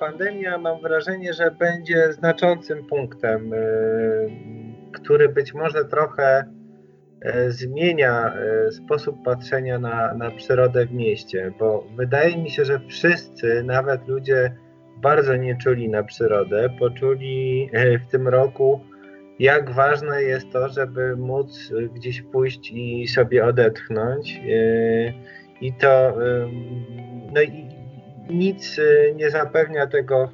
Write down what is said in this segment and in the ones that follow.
Pandemia, mam wrażenie, że będzie znaczącym punktem, który być może trochę zmienia sposób patrzenia na przyrodę w mieście, bo wydaje mi się, że wszyscy, nawet ludzie bardzo nieczuli na przyrodę, poczuli w tym roku, jak ważne jest to, żeby móc gdzieś pójść i sobie odetchnąć. I to no i nic nie zapewnia tego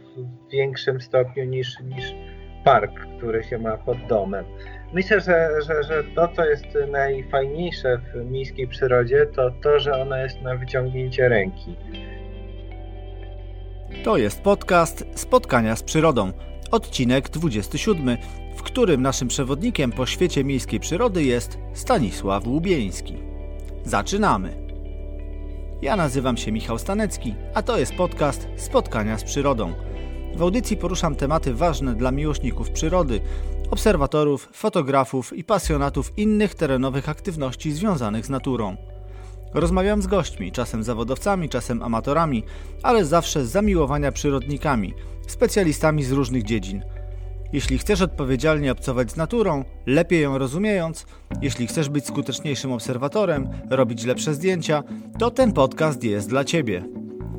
w większym stopniu niż park, który się ma pod domem. Myślę, że to, co jest najfajniejsze w miejskiej przyrodzie, to to, że ona jest na wyciągnięcie ręki. To jest podcast Spotkania z Przyrodą, odcinek 27, w którym naszym przewodnikiem po świecie miejskiej przyrody jest Stanisław Łubieński. Zaczynamy! Ja nazywam się Michał Stanecki, a to jest podcast Spotkania z Przyrodą. W audycji poruszam tematy ważne dla miłośników przyrody, obserwatorów, fotografów i pasjonatów innych terenowych aktywności związanych z naturą. Rozmawiam z gośćmi, czasem zawodowcami, czasem amatorami, ale zawsze z zamiłowania przyrodnikami, specjalistami z różnych dziedzin. Jeśli chcesz odpowiedzialnie obcować z naturą, lepiej ją rozumiejąc, jeśli chcesz być skuteczniejszym obserwatorem, robić lepsze zdjęcia, to ten podcast jest dla Ciebie.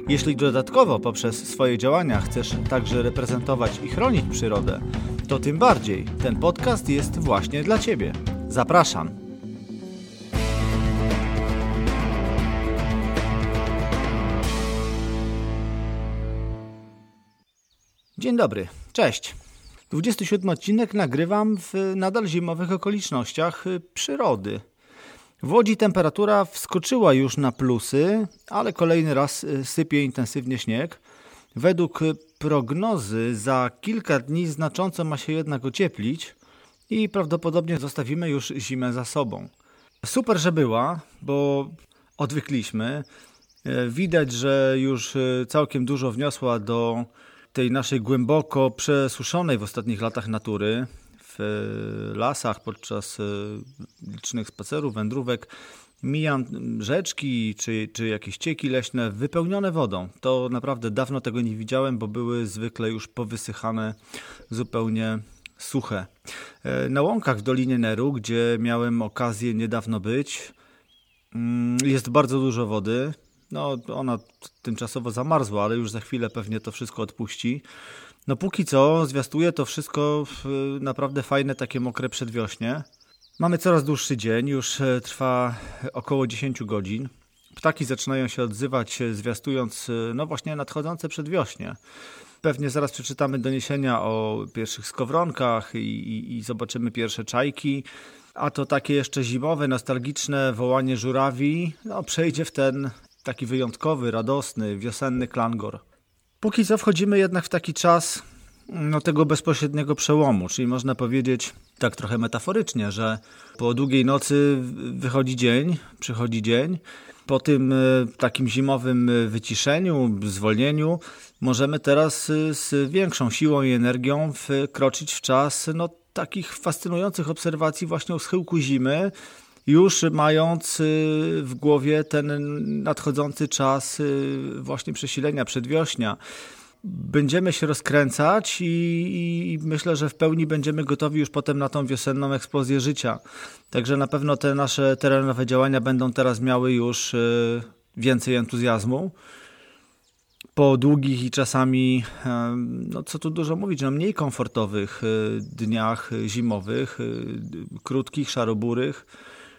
Jeśli dodatkowo poprzez swoje działania chcesz także reprezentować i chronić przyrodę, to tym bardziej ten podcast jest właśnie dla Ciebie. Zapraszam! Dzień dobry, cześć. 27 odcinek nagrywam w nadal zimowych okolicznościach przyrody. W Łodzi temperatura wskoczyła już na plusy, ale kolejny raz sypie intensywnie śnieg. Według prognozy za kilka dni znacząco ma się jednak ocieplić i prawdopodobnie zostawimy już zimę za sobą. Super, że była, bo odwykliśmy. Widać, że już całkiem dużo wniosła do tej naszej głęboko przesuszonej w ostatnich latach natury, w lasach podczas licznych spacerów, wędrówek, mijam rzeczki czy jakieś cieki leśne wypełnione wodą. To naprawdę dawno tego nie widziałem, bo były zwykle już powysychane, zupełnie suche. Na łąkach w Dolinie Neru, gdzie miałem okazję niedawno być, jest bardzo dużo wody. No, ona tymczasowo zamarzła, ale już za chwilę pewnie to wszystko odpuści. No póki co zwiastuje to wszystko naprawdę fajne, takie mokre przedwiośnie. Mamy coraz dłuższy dzień, już trwa około 10 godzin. Ptaki zaczynają się odzywać, zwiastując no właśnie nadchodzące przedwiośnie. Pewnie zaraz przeczytamy doniesienia o pierwszych skowronkach i zobaczymy pierwsze czajki. A to takie jeszcze zimowe, nostalgiczne wołanie żurawi no, przejdzie w ten taki wyjątkowy, radosny, wiosenny klangor. Póki co wchodzimy jednak w taki czas no, tego bezpośredniego przełomu, czyli można powiedzieć tak trochę metaforycznie, że po długiej nocy wychodzi dzień, przychodzi dzień. Po tym takim zimowym wyciszeniu, zwolnieniu możemy teraz z większą siłą i energią wkroczyć w czas no, takich fascynujących obserwacji właśnie u schyłku zimy, już mając w głowie ten nadchodzący czas właśnie przesilenia, przedwiośnia. Będziemy się rozkręcać i myślę, że w pełni będziemy gotowi już potem na tą wiosenną eksplozję życia. Także na pewno te nasze terenowe działania będą teraz miały już więcej entuzjazmu. Po długich i czasami, no co tu dużo mówić, no mniej komfortowych dniach zimowych, krótkich, szaroburych,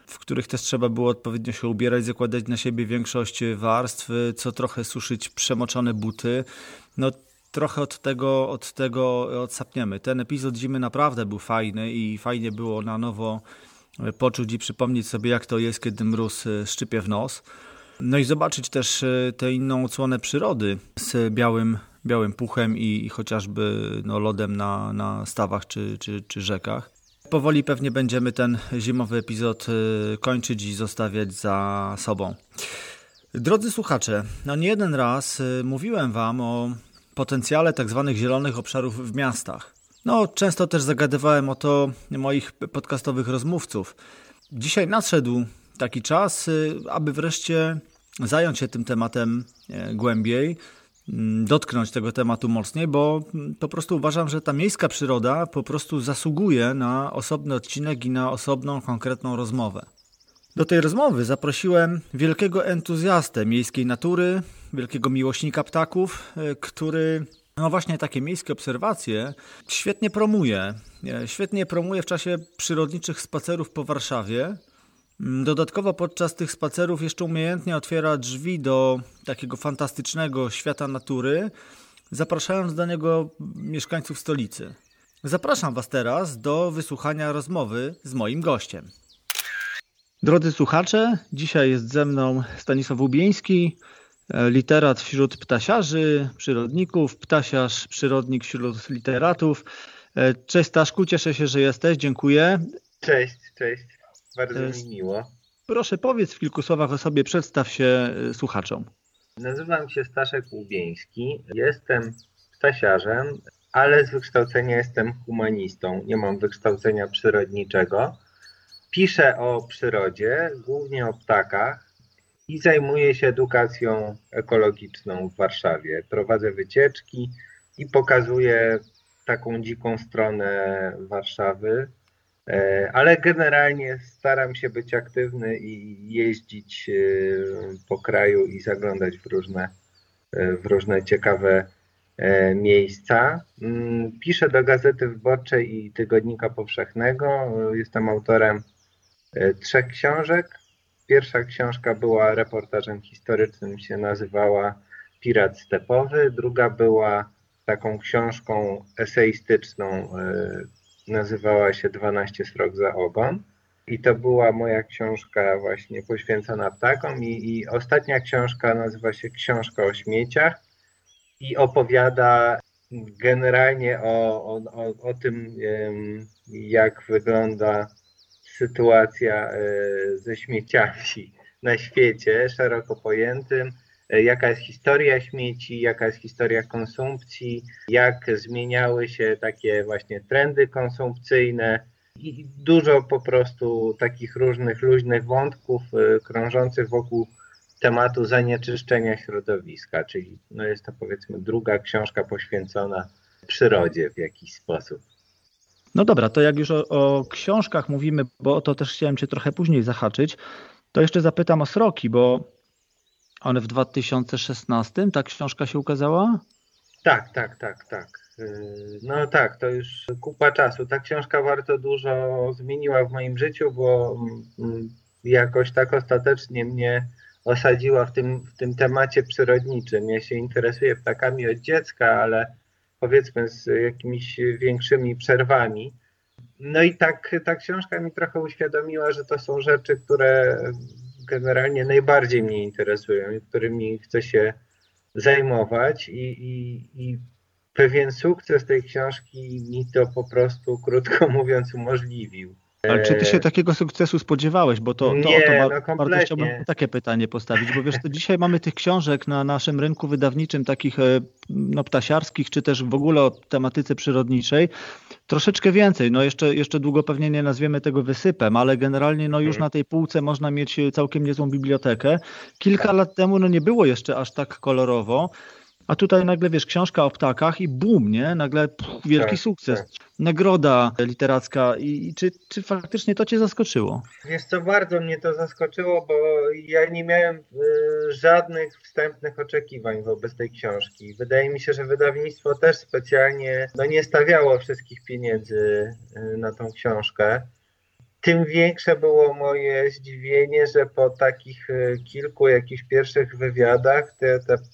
w których też trzeba było odpowiednio się ubierać, zakładać na siebie większość warstw, co trochę suszyć przemoczone buty. No trochę od tego odsapniemy. Ten epizod zimy naprawdę był fajny i fajnie było na nowo poczuć i przypomnieć sobie, jak to jest, kiedy mróz szczypie w nos. No i zobaczyć też tę inną odsłonę przyrody z białym puchem i chociażby no, lodem na stawach czy rzekach. Powoli pewnie będziemy ten zimowy epizod kończyć i zostawiać za sobą. Drodzy słuchacze, no nie jeden raz mówiłem Wam o potencjale tzw. zielonych obszarów w miastach. No często też zagadywałem o to moich podcastowych rozmówców. Dzisiaj nadszedł taki czas, aby wreszcie zająć się tym tematem głębiej. dotknąć tego tematu mocniej, bo po prostu uważam, że ta miejska przyroda po prostu zasługuje na osobny odcinek i na osobną, konkretną rozmowę. Do tej rozmowy zaprosiłem wielkiego entuzjastę miejskiej natury, wielkiego miłośnika ptaków, który właśnie takie miejskie obserwacje świetnie promuje. Świetnie promuje w czasie przyrodniczych spacerów po Warszawie. Dodatkowo podczas tych spacerów jeszcze umiejętnie otwiera drzwi do takiego fantastycznego świata natury, zapraszając do niego mieszkańców stolicy. Zapraszam Was teraz do wysłuchania rozmowy z moim gościem. Drodzy słuchacze, dzisiaj jest ze mną Stanisław Łubieński, literat wśród ptasiarzy, przyrodników, ptasiarz, przyrodnik wśród literatów. Cześć Staszku, cieszę się, że jesteś, dziękuję. Cześć, cześć. Bardzo mi miło. Proszę, powiedz w kilku słowach o sobie, przedstaw się słuchaczom. Nazywam się Staszek Łubieński, jestem ptasiarzem, ale z wykształcenia jestem humanistą, nie mam wykształcenia przyrodniczego. Piszę o przyrodzie, głównie o ptakach i zajmuję się edukacją ekologiczną w Warszawie. Prowadzę wycieczki i pokazuję taką dziką stronę Warszawy, ale generalnie staram się być aktywny i jeździć po kraju i zaglądać w różne ciekawe miejsca. Piszę do Gazety Wyborczej i Tygodnika Powszechnego. Jestem autorem 3 książek. Pierwsza książka była reportażem historycznym, się nazywała Pirat Stepowy. Druga była taką książką eseistyczną, nazywała się 12 srok za ogon. I to była moja książka właśnie poświęcona ptakom. I ostatnia książka nazywa się Książka o śmieciach i opowiada generalnie o tym, jak wygląda sytuacja ze śmieciami na świecie, szeroko pojętym, jaka jest historia śmieci, jaka jest historia konsumpcji, jak zmieniały się takie właśnie trendy konsumpcyjne i dużo po prostu takich różnych luźnych wątków krążących wokół tematu zanieczyszczenia środowiska, czyli no jest to powiedzmy druga książka poświęcona przyrodzie w jakiś sposób. No dobra, to jak już o książkach mówimy, bo to też chciałem Cię trochę później zahaczyć, to jeszcze zapytam o sroki, bo one w 2016, ta książka się ukazała? Tak. No tak, to już kupa czasu. Ta książka bardzo dużo zmieniła w moim życiu, bo jakoś tak ostatecznie mnie osadziła w tym temacie przyrodniczym. Ja się interesuję ptakami od dziecka, ale powiedzmy z jakimiś większymi przerwami. No i tak ta książka mi trochę uświadomiła, że to są rzeczy, które generalnie najbardziej mnie interesują i którymi chcę się zajmować i pewien sukces tej książki mi to po prostu, krótko mówiąc, umożliwił. Ale czy ty się takiego sukcesu spodziewałeś? Bo bardzo chciałbym takie pytanie postawić, bo wiesz, to dzisiaj mamy tych książek na naszym rynku wydawniczym, takich no, ptasiarskich, czy też w ogóle o tematyce przyrodniczej, troszeczkę więcej. No jeszcze długo pewnie nie nazwiemy tego wysypem, ale generalnie no, już na tej półce można mieć całkiem niezłą bibliotekę. Kilka lat temu no, nie było jeszcze aż tak kolorowo. A tutaj nagle, wiesz, książka o ptakach i bum, nie? Nagle wielki sukces. Tak. Nagroda literacka. I czy faktycznie to Cię zaskoczyło? Wiesz co, bardzo mnie to zaskoczyło, bo ja nie miałem żadnych wstępnych oczekiwań wobec tej książki. Wydaje mi się, że wydawnictwo też specjalnie nie stawiało wszystkich pieniędzy na tą książkę. Tym większe było moje zdziwienie, że po takich kilku jakichś pierwszych wywiadach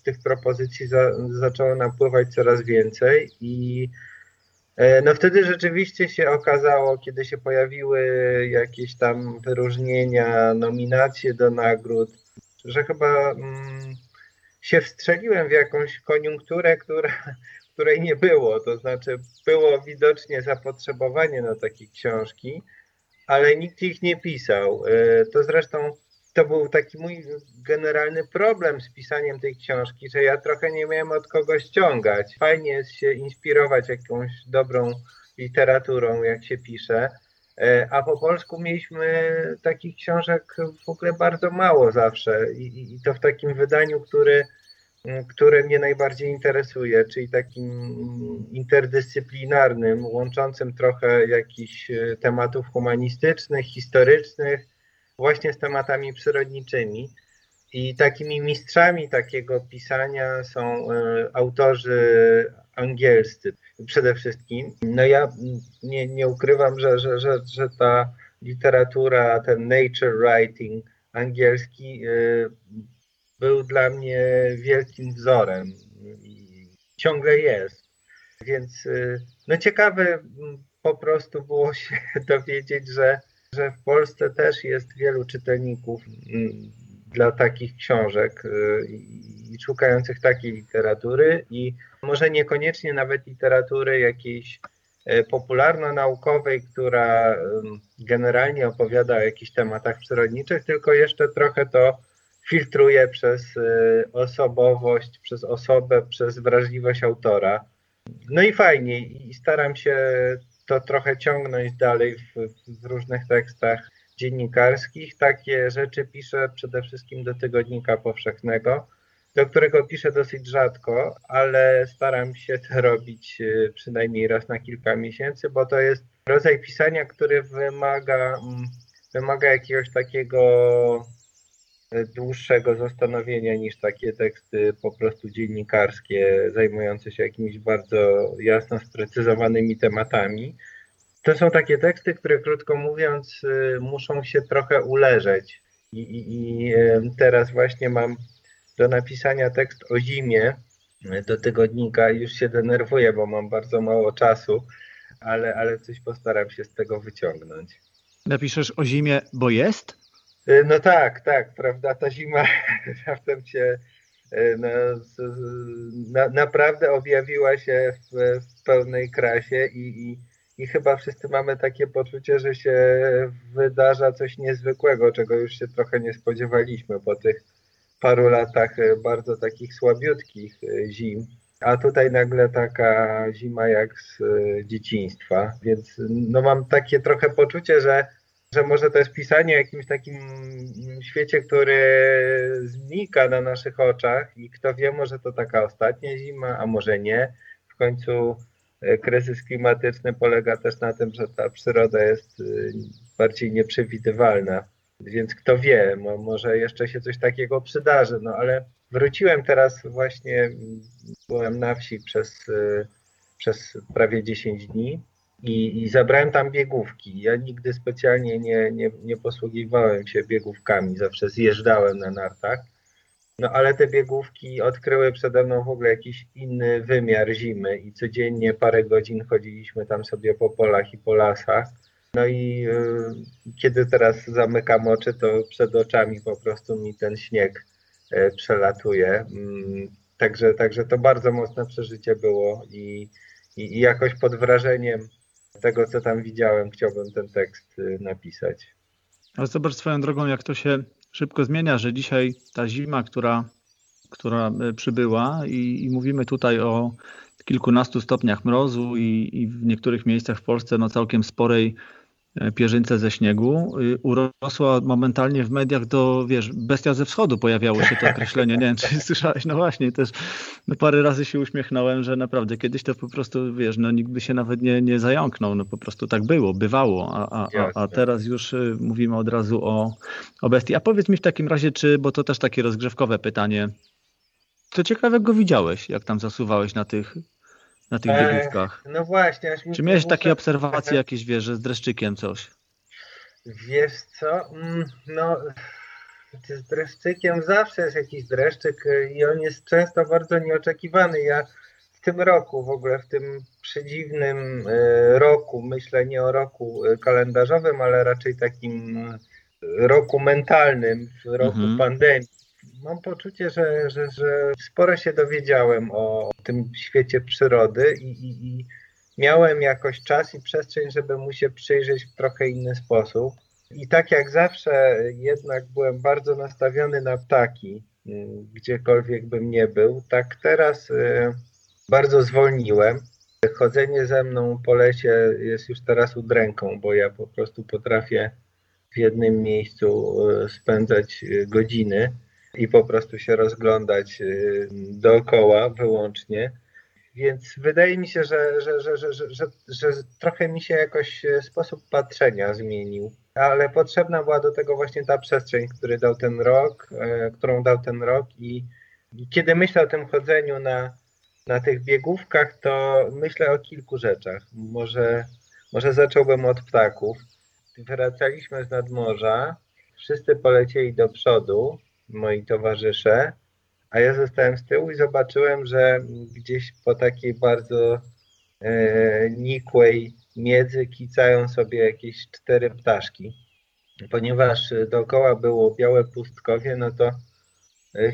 tych propozycji zaczęło napływać coraz więcej i no wtedy rzeczywiście się okazało, kiedy się pojawiły jakieś tam wyróżnienia, nominacje do nagród, że chyba się wstrzeliłem w jakąś koniunkturę, której nie było, to znaczy było widocznie zapotrzebowanie na takie książki, ale nikt ich nie pisał. To zresztą to był taki mój generalny problem z pisaniem tej książki, że ja trochę nie miałem od kogo ściągać. Fajnie jest się inspirować jakąś dobrą literaturą, jak się pisze, a po polsku mieliśmy takich książek w ogóle bardzo mało zawsze i to w takim wydaniu, który które mnie najbardziej interesuje, czyli takim interdyscyplinarnym, łączącym trochę jakichś tematów humanistycznych, historycznych, właśnie z tematami przyrodniczymi. I takimi mistrzami takiego pisania są autorzy angielscy przede wszystkim. No ja nie ukrywam, że ta literatura, ten nature writing angielski był dla mnie wielkim wzorem i ciągle jest. Więc no ciekawe po prostu było się dowiedzieć, że w Polsce też jest wielu czytelników dla takich książek i szukających takiej literatury i może niekoniecznie nawet literatury jakiejś popularno-naukowej, która generalnie opowiada o jakichś tematach przyrodniczych, tylko jeszcze trochę to filtruje przez osobowość, przez osobę, przez wrażliwość autora. No i fajnie, i staram się to trochę ciągnąć dalej w różnych tekstach dziennikarskich. Takie rzeczy piszę przede wszystkim do Tygodnika Powszechnego, do którego piszę dosyć rzadko, ale staram się to robić przynajmniej raz na kilka miesięcy, bo to jest rodzaj pisania, który wymaga jakiegoś takiego dłuższego zastanowienia niż takie teksty po prostu dziennikarskie, zajmujące się jakimiś bardzo jasno sprecyzowanymi tematami. To są takie teksty, które krótko mówiąc muszą się trochę uleżeć. I teraz właśnie mam do napisania tekst o zimie do Tygodnika. Już się denerwuję, bo mam bardzo mało czasu, ale coś postaram się z tego wyciągnąć. Napiszesz o zimie, bo jest? No tak, prawda, ta zima raptem się naprawdę objawiła się w pełnej krasie i chyba wszyscy mamy takie poczucie, że się wydarza coś niezwykłego, czego już się trochę nie spodziewaliśmy po tych paru latach bardzo takich słabiutkich zim, a tutaj nagle taka zima jak z dzieciństwa, więc no mam takie trochę poczucie, że może to jest pisanie o jakimś takim świecie, który znika na naszych oczach i kto wie, może to taka ostatnia zima, a może nie. W końcu kryzys klimatyczny polega też na tym, że ta przyroda jest bardziej nieprzewidywalna, więc kto wie, może jeszcze się coś takiego przydarzy. No ale wróciłem teraz właśnie, byłem na wsi przez prawie 10 dni. I zabrałem tam biegówki. Ja nigdy specjalnie nie posługiwałem się biegówkami, zawsze zjeżdżałem na nartach. No ale te biegówki odkryły przede mną w ogóle jakiś inny wymiar zimy i codziennie parę godzin chodziliśmy tam sobie po polach i po lasach. No i kiedy teraz zamykam oczy, to przed oczami po prostu mi ten śnieg przelatuje. Także to bardzo mocne przeżycie było i jakoś pod wrażeniem tego, co tam widziałem, chciałbym ten tekst napisać. Ale zobacz swoją drogą, jak to się szybko zmienia, że dzisiaj ta zima, która przybyła i mówimy tutaj o kilkunastu stopniach mrozu i w niektórych miejscach w Polsce no całkiem sporej pierzynce ze śniegu, urosła momentalnie w mediach do, bestia ze wschodu pojawiało się to określenie, nie wiem, czy słyszałeś, no właśnie, też no parę razy się uśmiechnąłem, że naprawdę kiedyś to po prostu, nikt by się nawet nie zająknął, no po prostu tak było, bywało, a teraz już mówimy od razu o bestii. A powiedz mi w takim razie, bo to też takie rozgrzewkowe pytanie, co ciekawego widziałeś, jak tam zasuwałeś na tych biegówkach. No właśnie. Czy miałeś takie obserwacje jakieś, że z dreszczykiem coś? Wiesz co, no z dreszczykiem zawsze jest jakiś dreszczyk i on jest często bardzo nieoczekiwany. Ja w tym roku w ogóle, w tym przedziwnym roku, myślę nie o roku kalendarzowym, ale raczej takim roku mentalnym, w roku pandemii, mam poczucie, że sporo się dowiedziałem o tym świecie przyrody i miałem jakoś czas i przestrzeń, żeby mu się przyjrzeć w trochę inny sposób. I tak jak zawsze jednak byłem bardzo nastawiony na ptaki, gdziekolwiek bym nie był, tak teraz bardzo zwolniłem. Chodzenie ze mną po lesie jest już teraz udręką, bo ja po prostu potrafię w jednym miejscu spędzać godziny. i po prostu się rozglądać dookoła wyłącznie. Więc wydaje mi się, że trochę mi się jakoś sposób patrzenia zmienił, ale potrzebna była do tego właśnie ta przestrzeń, którą dał ten rok. I kiedy myślę o tym chodzeniu na tych biegówkach, to myślę o kilku rzeczach. Może zacząłbym od ptaków. Wracaliśmy z nadmorza, wszyscy polecieli do przodu, moi towarzysze, a ja zostałem z tyłu i zobaczyłem, że gdzieś po takiej bardzo nikłej miedzy kicają sobie jakieś 4 ptaszki. Ponieważ dookoła było białe pustkowie, no to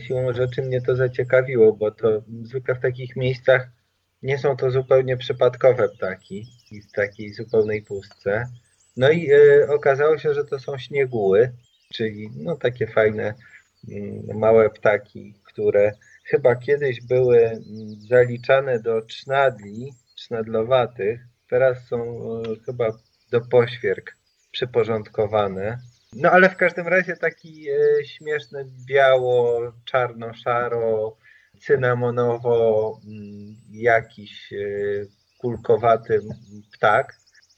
siłą rzeczy mnie to zaciekawiło, bo to zwykle w takich miejscach nie są to zupełnie przypadkowe ptaki i w takiej zupełnej pustce. No i okazało się, że to są śnieguły, czyli no takie fajne małe ptaki, które chyba kiedyś były zaliczane do trznadli, trznadlowatych. Teraz są chyba do poświerk przyporządkowane. No ale w każdym razie taki śmieszny biało, czarno, szaro, cynamonowo jakiś kulkowaty ptak,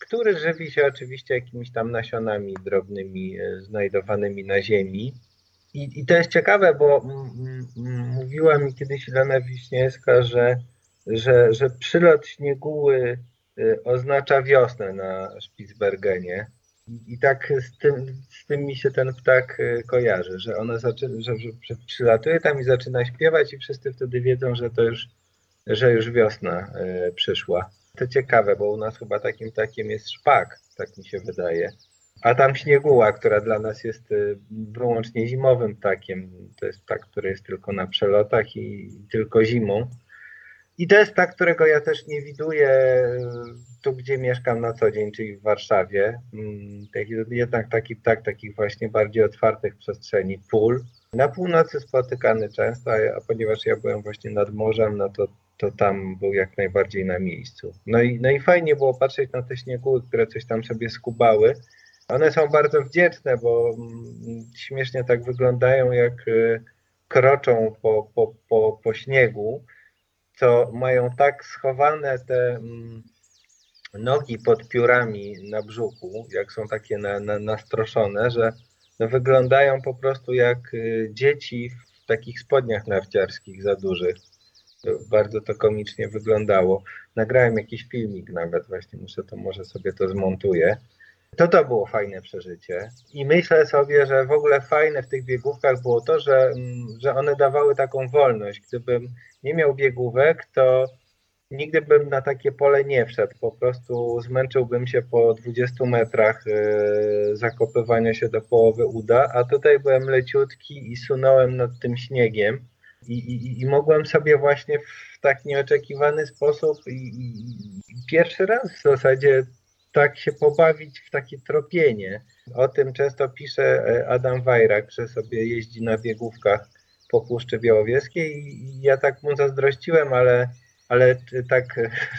który żywi się oczywiście jakimiś tam nasionami drobnymi znajdowanymi na ziemi. I to jest ciekawe, bo mówiła mi kiedyś Ilona Wiśniewska, że przylot śnieguły oznacza wiosnę na Spitsbergenie. I tak z tym mi się ten ptak kojarzy, że ona przylatuje tam i zaczyna śpiewać i wszyscy wtedy wiedzą, że już wiosna przyszła. To ciekawe, bo u nas chyba takim ptakiem jest szpak, tak mi się wydaje. A tam śnieguła, która dla nas jest wyłącznie zimowym ptakiem. To jest ptak, który jest tylko na przelotach i tylko zimą. I to jest ptak, którego ja też nie widuję tu, gdzie mieszkam na co dzień, czyli w Warszawie. Jednak taki ptak takich właśnie bardziej otwartych przestrzeni, pól. Na północy spotykany często, a ponieważ ja byłem właśnie nad morzem, no to tam był jak najbardziej na miejscu. No i fajnie było patrzeć na te śnieguły, które coś tam sobie skubały. One są bardzo wdzięczne, bo śmiesznie tak wyglądają, jak kroczą po śniegu, to mają tak schowane te nogi pod piórami na brzuchu, jak są takie nastroszone, że no wyglądają po prostu jak dzieci w takich spodniach narciarskich za dużych. Bardzo to komicznie wyglądało. Nagrałem jakiś filmik nawet, właśnie może sobie to zmontuję. To było fajne przeżycie i myślę sobie, że w ogóle fajne w tych biegówkach było to, że one dawały taką wolność. Gdybym nie miał biegówek, to nigdy bym na takie pole nie wszedł. Po prostu zmęczyłbym się po 20 metrach zakopywania się do połowy uda, a tutaj byłem leciutki i sunąłem nad tym śniegiem i mogłem sobie właśnie w tak nieoczekiwany sposób i pierwszy raz w zasadzie tak się pobawić w takie tropienie. O tym często pisze Adam Wajrak, że sobie jeździ na biegówkach po Puszczy Białowieskiej i ja tak mu zazdrościłem, ale tak,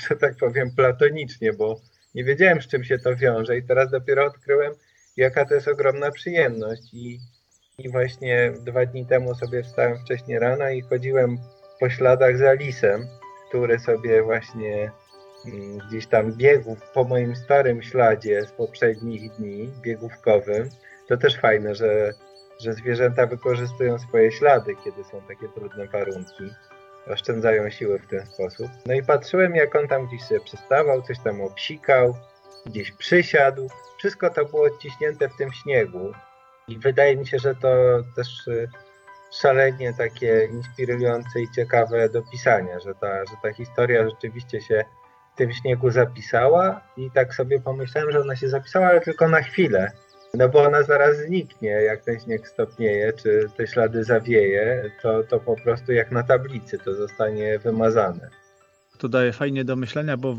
że tak powiem, platonicznie, bo nie wiedziałem, z czym się to wiąże i teraz dopiero odkryłem, jaka to jest ogromna przyjemność. I właśnie 2 dni temu sobie wstałem wcześniej rano i chodziłem po śladach za lisem, który sobie właśnie gdzieś tam biegł po moim starym śladzie z poprzednich dni biegówkowym. To też fajne, że zwierzęta wykorzystują swoje ślady, kiedy są takie trudne warunki. Oszczędzają siły w ten sposób. No i patrzyłem, jak on tam gdzieś sobie przystawał, coś tam obsikał, gdzieś przysiadł. Wszystko to było odciśnięte w tym śniegu. I wydaje mi się, że to też szalenie takie inspirujące i ciekawe do pisania, że ta historia rzeczywiście się w tym śniegu zapisała i tak sobie pomyślałem, że ona się zapisała, ale tylko na chwilę, no bo ona zaraz zniknie, jak ten śnieg stopnieje, czy te ślady zawieje, to po prostu jak na tablicy to zostanie wymazane. To daje fajnie do myślenia, bo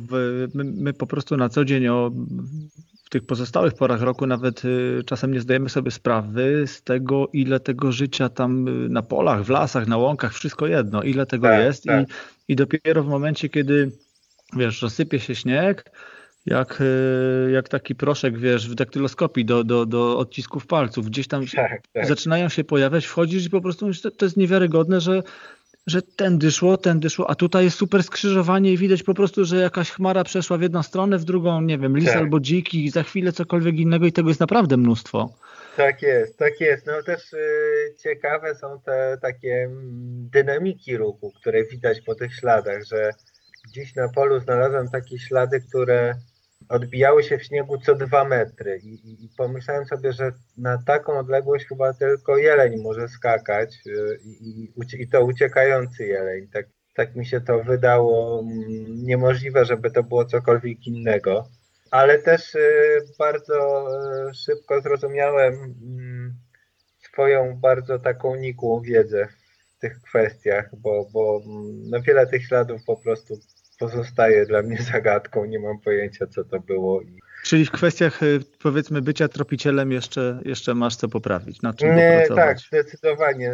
my po prostu na co dzień w tych pozostałych porach roku nawet czasem nie zdajemy sobie sprawy z tego, ile tego życia tam na polach, w lasach, na łąkach, wszystko jedno, ile tego tak jest. I dopiero w momencie, kiedy rozsypie się śnieg, jak taki proszek, wiesz, w daktyloskopii do odcisków palców. Gdzieś tam tak. Zaczynają się pojawiać, wchodzisz i po prostu mówisz, to jest niewiarygodne, że tędy szło, a tutaj jest super skrzyżowanie i widać po prostu, że jakaś chmara przeszła w jedną stronę, w drugą, nie wiem, lis albo dziki i za chwilę cokolwiek innego i tego jest naprawdę mnóstwo. Tak jest. No też ciekawe są te takie dynamiki ruchu, które widać po tych śladach, że gdzieś na polu znalazłem takie ślady, które odbijały się w śniegu co 2 metry i pomyślałem sobie, że na taką odległość chyba tylko jeleń może skakać i to uciekający jeleń. Tak mi się to wydało niemożliwe, żeby to było cokolwiek innego. Ale też bardzo szybko zrozumiałem swoją bardzo taką nikłą wiedzę w tych kwestiach, bo no wiele tych śladów po prostu pozostaje dla mnie zagadką, nie mam pojęcia, co to było. Czyli w kwestiach, powiedzmy, bycia tropicielem jeszcze masz co poprawić, nad czym popracować. Tak, zdecydowanie.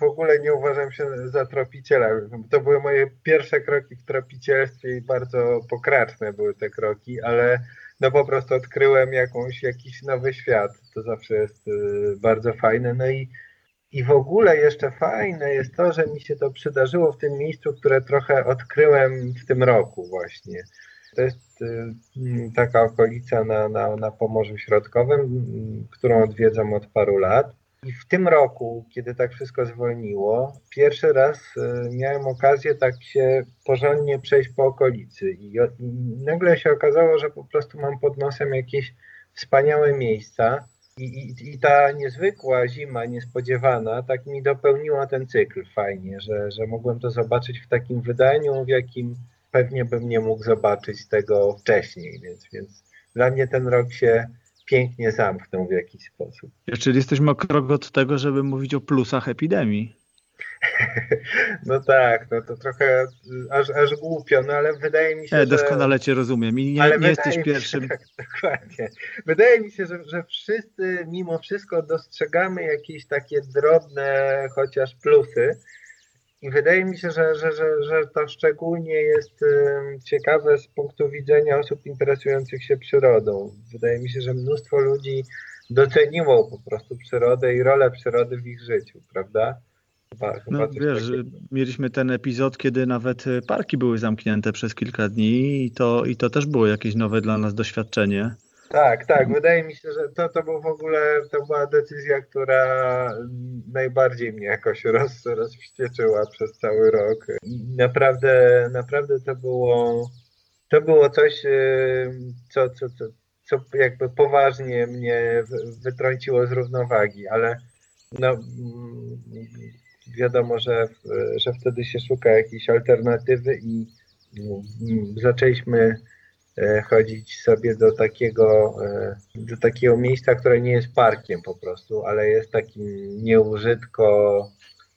W ogóle nie uważam się za tropiciela. To były moje pierwsze kroki w tropicielstwie i bardzo pokraczne były te kroki, ale no po prostu odkryłem jakiś nowy świat. To zawsze jest bardzo fajne. No i w ogóle jeszcze fajne jest to, że mi się to przydarzyło w tym miejscu, które trochę odkryłem w tym roku właśnie. To jest taka okolica na Pomorzu Środkowym, którą odwiedzam od paru lat. I w tym roku, kiedy tak wszystko zwolniło, pierwszy raz miałem okazję tak się porządnie przejść po okolicy. I nagle się okazało, że po prostu mam pod nosem jakieś wspaniałe miejsca. I ta niezwykła zima, niespodziewana, tak mi dopełniła ten cykl fajnie, że mogłem to zobaczyć w takim wydaniu, w jakim pewnie bym nie mógł zobaczyć tego wcześniej, więc dla mnie ten rok się pięknie zamknął w jakiś sposób. Czyli jesteśmy o krok od tego, żeby mówić o plusach epidemii. No tak, no to trochę aż głupio, no ale wydaje mi się, doskonale cię rozumiem i nie jesteś pierwszym. Tak, dokładnie. Wydaje mi się, że wszyscy mimo wszystko dostrzegamy jakieś takie drobne chociaż plusy i wydaje mi się, że to szczególnie jest ciekawe z punktu widzenia osób interesujących się przyrodą. Wydaje mi się, że mnóstwo ludzi doceniło po prostu przyrodę i rolę przyrody w ich życiu, prawda? No, wiesz, mieliśmy ten epizod, kiedy nawet parki były zamknięte przez kilka dni i to też było jakieś nowe dla nas doświadczenie. Tak. Wydaje mi się, że to był w ogóle, to była decyzja, która najbardziej mnie jakoś rozwścieczyła przez cały rok. I naprawdę to było coś, co jakby poważnie mnie wytrąciło z równowagi, ale no wiadomo, że wtedy się szuka jakiejś alternatywy i zaczęliśmy chodzić sobie do takiego miejsca, które nie jest parkiem po prostu, ale jest takim nieużytko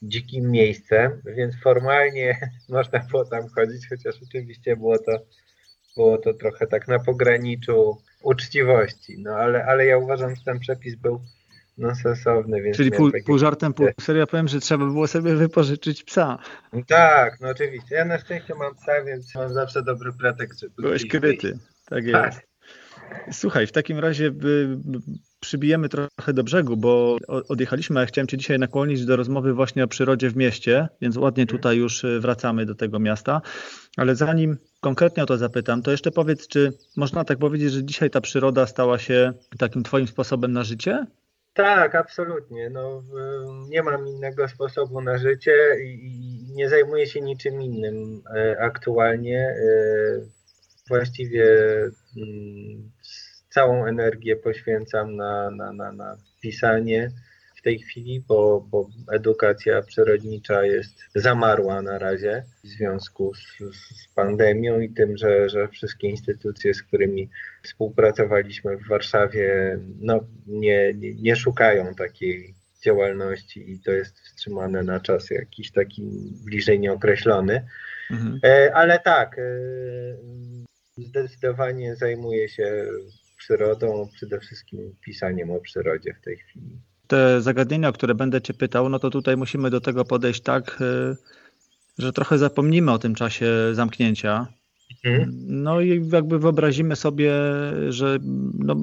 dzikim miejscem, więc formalnie można było tam chodzić, chociaż oczywiście było to trochę tak na pograniczu uczciwości, no ale ja uważam, że ten przepis był sensowny, więc czyli pół żartem, pół serio, ja powiem, że trzeba było sobie wypożyczyć psa. Tak, no oczywiście. Ja na szczęście mam psa, więc mam zawsze dobry pretekst. Byłeś kryty, tak jest. Słuchaj, w takim razie przybijemy trochę do brzegu, bo odjechaliśmy, a chciałem cię dzisiaj nakłonić do rozmowy właśnie o przyrodzie w mieście, więc ładnie tutaj już wracamy do tego miasta, ale zanim konkretnie o to zapytam, to jeszcze powiedz, czy można tak powiedzieć, że dzisiaj ta przyroda stała się takim twoim sposobem na życie? Tak, absolutnie. No, nie mam innego sposobu na życie i nie zajmuję się niczym innym aktualnie. Właściwie całą energię poświęcam na pisanie w tej chwili, bo edukacja przyrodnicza jest zamarła na razie w związku z pandemią i tym, że wszystkie instytucje, z którymi współpracowaliśmy w Warszawie, no nie szukają takiej działalności i to jest wstrzymane na czas jakiś taki bliżej nieokreślony. Mhm. Ale tak, zdecydowanie zajmuję się przyrodą, przede wszystkim pisaniem o przyrodzie w tej chwili. Te zagadnienia, o które będę cię pytał, no to tutaj musimy do tego podejść tak, że trochę zapomnimy o tym czasie zamknięcia. No i jakby wyobrazimy sobie, że no,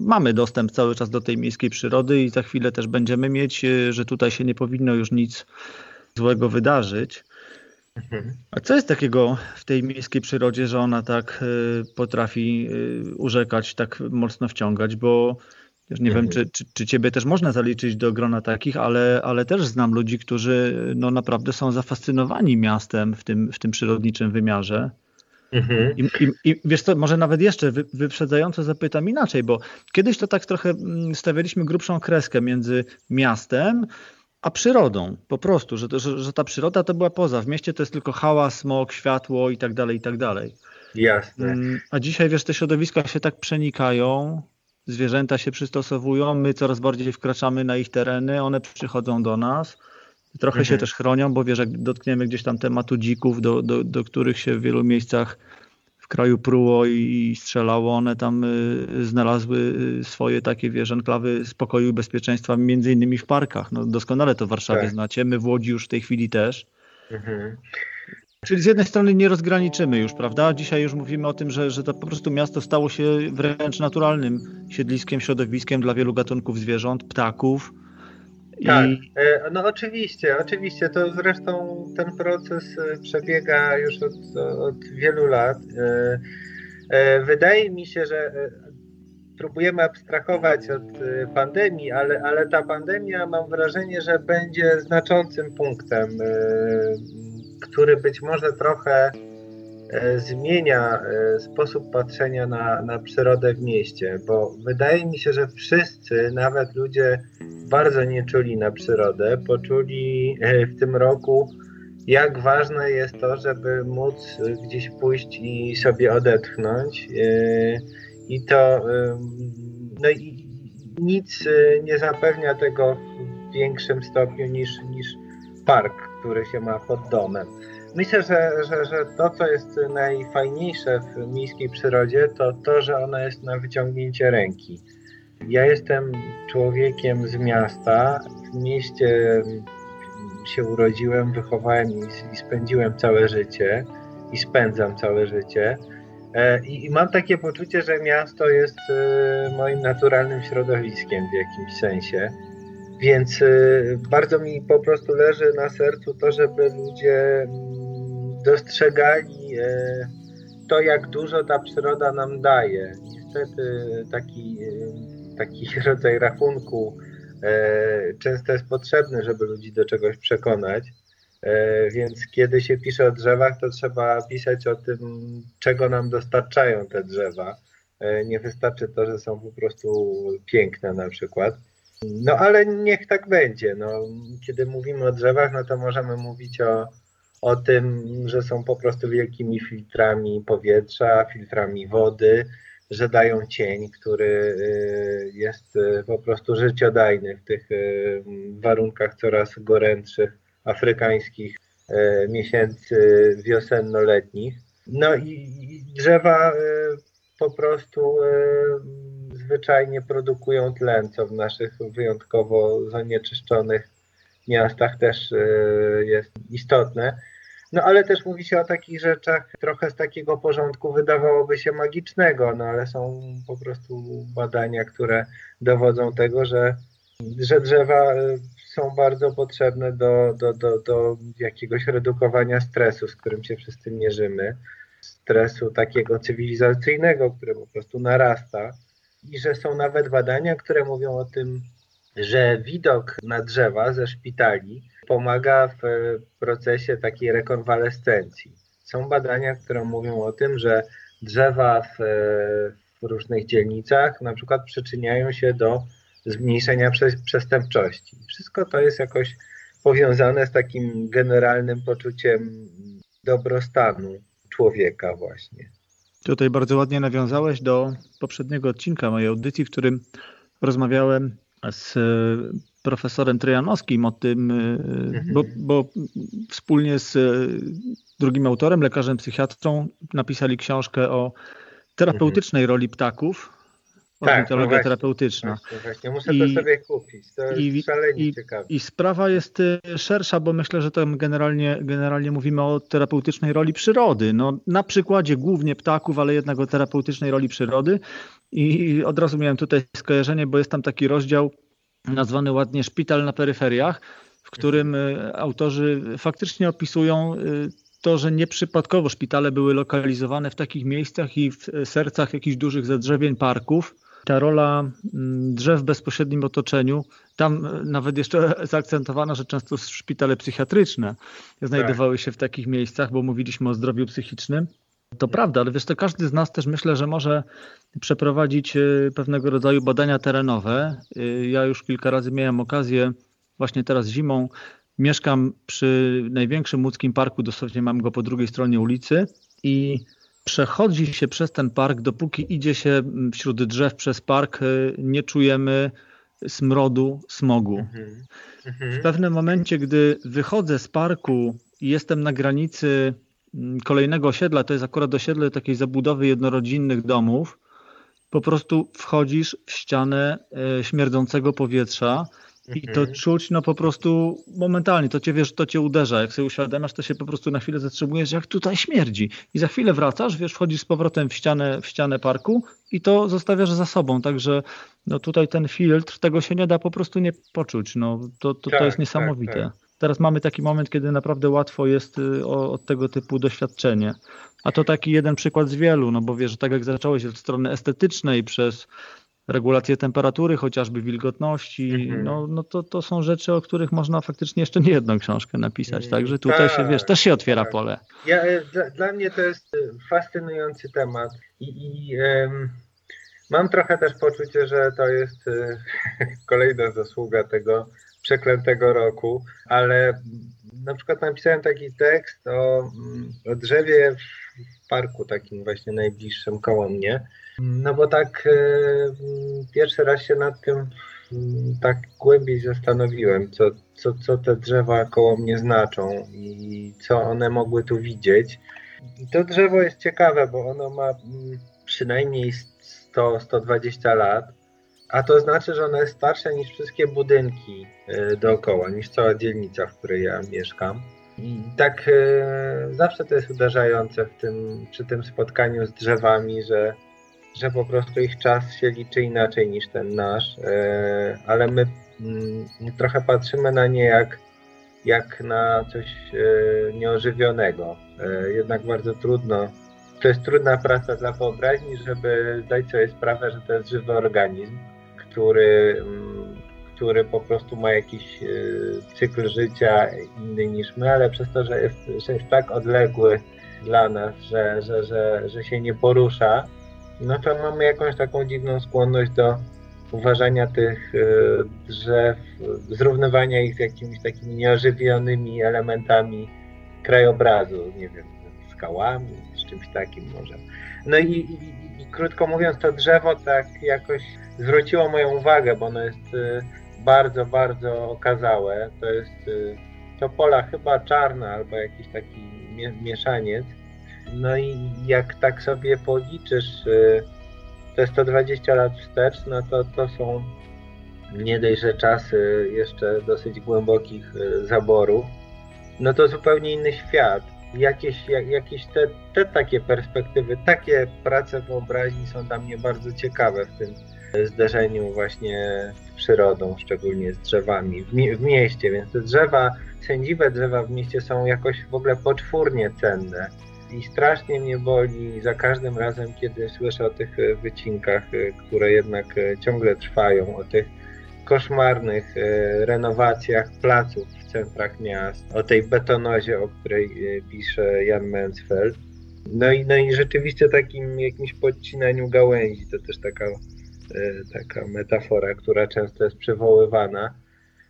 mamy dostęp cały czas do tej miejskiej przyrody i za chwilę też będziemy mieć, że tutaj się nie powinno już nic złego wydarzyć. A co jest takiego w tej miejskiej przyrodzie, że ona tak potrafi urzekać, tak mocno wciągać, bo już nie wiem, czy ciebie też można zaliczyć do grona takich, ale też znam ludzi, którzy no naprawdę są zafascynowani miastem w tym przyrodniczym wymiarze. I wiesz co, może nawet jeszcze wyprzedzająco zapytam inaczej, bo kiedyś to tak trochę stawialiśmy grubszą kreskę między miastem a przyrodą, po prostu, że ta przyroda to była poza, w mieście to jest tylko hałas, smog, światło i tak dalej, i tak dalej. Jasne. A dzisiaj wiesz, te środowiska się tak przenikają, zwierzęta się przystosowują, my coraz bardziej wkraczamy na ich tereny, one przychodzą do nas. Trochę się też chronią, bo wiesz, jak dotkniemy gdzieś tam tematu dzików, do których się w wielu miejscach w kraju pruło i strzelało, one tam znalazły swoje takie, wiesz, enklawy spokoju i bezpieczeństwa, między innymi w parkach. No, doskonale to w Warszawie znacie, my w Łodzi już w tej chwili też. Czyli z jednej strony nie rozgraniczymy już, prawda? Dzisiaj już mówimy o tym, że to po prostu miasto stało się wręcz naturalnym siedliskiem, środowiskiem dla wielu gatunków zwierząt, ptaków. Tak, no oczywiście. To zresztą ten proces przebiega już od wielu lat. Wydaje mi się, że próbujemy abstrahować od pandemii, ale ta pandemia, mam wrażenie, że będzie znaczącym punktem, który być może trochę zmienia sposób patrzenia na przyrodę w mieście, bo wydaje mi się, że wszyscy, nawet ludzie bardzo nieczuli na przyrodę, poczuli w tym roku, jak ważne jest to, żeby móc gdzieś pójść i sobie odetchnąć. I to no i nic nie zapewnia tego w większym stopniu niż park, który się ma pod domem. Myślę, że to, co jest najfajniejsze w miejskiej przyrodzie, to, że ona jest na wyciągnięcie ręki. Ja jestem człowiekiem z miasta. W mieście się urodziłem, wychowałem i spędziłem całe życie. I spędzam całe życie. I mam takie poczucie, że miasto jest moim naturalnym środowiskiem w jakimś sensie. Więc bardzo mi po prostu leży na sercu to, żeby ludzie dostrzegali to, jak dużo ta przyroda nam daje. Niestety taki rodzaj rachunku często jest potrzebny, żeby ludzi do czegoś przekonać. Więc kiedy się pisze o drzewach, to trzeba pisać o tym, czego nam dostarczają te drzewa. Nie wystarczy to, że są po prostu piękne na przykład. No ale niech tak będzie. No, kiedy mówimy o drzewach, no to możemy mówić o tym, że są po prostu wielkimi filtrami powietrza, filtrami wody, że dają cień, który jest po prostu życiodajny w tych warunkach coraz gorętszych afrykańskich miesięcy wiosenno-letnich. No i drzewa po prostu zwyczajnie produkują tlen, co w naszych wyjątkowo zanieczyszczonych miastach też jest istotne. No ale też mówi się o takich rzeczach trochę z takiego porządku wydawałoby się magicznego, no ale są po prostu badania, które dowodzą tego, że drzewa są bardzo potrzebne do jakiegoś redukowania stresu, z którym się wszyscy mierzymy. Stresu takiego cywilizacyjnego, który po prostu narasta. I że są nawet badania, które mówią o tym, że widok na drzewa ze szpitali pomaga w procesie takiej rekonwalescencji. Są badania, które mówią o tym, że drzewa w różnych dzielnicach na przykład przyczyniają się do zmniejszenia przestępczości. Wszystko to jest jakoś powiązane z takim generalnym poczuciem dobrostanu człowieka właśnie. Tutaj bardzo ładnie nawiązałeś do poprzedniego odcinka mojej audycji, w którym rozmawiałem z profesorem Trojanowskim o tym, bo wspólnie z drugim autorem, lekarzem psychiatrą, napisali książkę o terapeutycznej roli ptaków ornitologia terapeutyczna. Właśnie, muszę to sobie kupić, to jest szalenie ciekawe. I sprawa jest szersza, bo myślę, że tam generalnie mówimy o terapeutycznej roli przyrody. No, na przykładzie głównie ptaków, ale jednak o terapeutycznej roli przyrody. I od razu miałem tutaj skojarzenie, bo jest tam taki rozdział nazwany ładnie Szpital na peryferiach, w którym autorzy faktycznie opisują to, że nieprzypadkowo szpitale były lokalizowane w takich miejscach i w sercach jakichś dużych zadrzewień, parków. Ta rola drzew w bezpośrednim otoczeniu, tam nawet jeszcze zaakcentowano, że często szpitale psychiatryczne znajdowały się w takich miejscach, bo mówiliśmy o zdrowiu psychicznym. To prawda, ale wiesz, to każdy z nas też myślę, że może przeprowadzić pewnego rodzaju badania terenowe. Ja już kilka razy miałem okazję, właśnie teraz zimą, mieszkam przy największym łódzkim parku, dosłownie mam go po drugiej stronie ulicy i przechodzi się przez ten park, dopóki idzie się wśród drzew przez park, nie czujemy smrodu, smogu. W pewnym momencie, gdy wychodzę z parku i jestem na granicy kolejnego osiedla, to jest akurat osiedle takiej zabudowy jednorodzinnych domów, po prostu wchodzisz w ścianę śmierdzącego powietrza i to czuć po prostu momentalnie, to cię uderza, jak sobie uświadamiasz, to się po prostu na chwilę zatrzymujesz, jak tutaj śmierdzi i za chwilę wracasz, wchodzisz z powrotem w ścianę parku i to zostawiasz za sobą, także no tutaj ten filtr, tego się nie da po prostu nie poczuć, to jest niesamowite. Tak. Teraz mamy taki moment, kiedy naprawdę łatwo jest od tego typu doświadczenie. A to taki jeden przykład z wielu, bo wiesz, że tak jak zacząłeś od strony estetycznej przez regulację temperatury, chociażby wilgotności, to są rzeczy, o których można faktycznie jeszcze nie jedną książkę napisać. Także tutaj też się otwiera pole. Dla mnie to jest fascynujący temat i mam trochę też poczucie, że to jest kolejna zasługa tego przeklętego roku, ale na przykład napisałem taki tekst o drzewie w parku takim właśnie najbliższym koło mnie, bo tak pierwszy raz się nad tym tak głębiej zastanowiłem, co te drzewa koło mnie znaczą i co one mogły tu widzieć. I to drzewo jest ciekawe, bo ono ma przynajmniej 100-120 lat. A to znaczy, że ona jest starsza niż wszystkie budynki dookoła, niż cała dzielnica, w której ja mieszkam. I tak zawsze to jest uderzające przy tym spotkaniu z drzewami, że po prostu ich czas się liczy inaczej niż ten nasz. Ale my trochę patrzymy na nie jak na coś nieożywionego. Jednak bardzo trudno. To jest trudna praca dla wyobraźni, żeby zdać sobie sprawę, że to jest żywy organizm, który po prostu ma jakiś cykl życia inny niż my, ale przez to, że jest tak odległy dla nas, że się nie porusza, to mamy jakąś taką dziwną skłonność do uważania tych drzew, zrównywania ich z jakimiś takimi nieożywionymi elementami krajobrazu, nie wiem, skałami, z czymś takim może. I krótko mówiąc, to drzewo tak jakoś zwróciło moją uwagę, bo ono jest bardzo, bardzo okazałe. To jest topola chyba czarna albo jakiś taki mieszaniec. I jak tak sobie policzysz te 120 lat wstecz, to są nie dość, że czasy jeszcze dosyć głębokich zaborów. To zupełnie inny świat. Jakieś te takie perspektywy, takie prace wyobraźni są dla mnie bardzo ciekawe w tym zderzeniu właśnie z przyrodą, szczególnie z drzewami w mieście, więc te drzewa, sędziwe drzewa w mieście są jakoś w ogóle poczwórnie cenne i strasznie mnie boli za każdym razem, kiedy słyszę o tych wycinkach, które jednak ciągle trwają, o tych koszmarnych renowacjach placów w centrach miast, o tej betonozie, o której pisze Jan Mensfeld. I rzeczywiście takim jakimś podcinaniu gałęzi, to też taka metafora, która często jest przywoływana.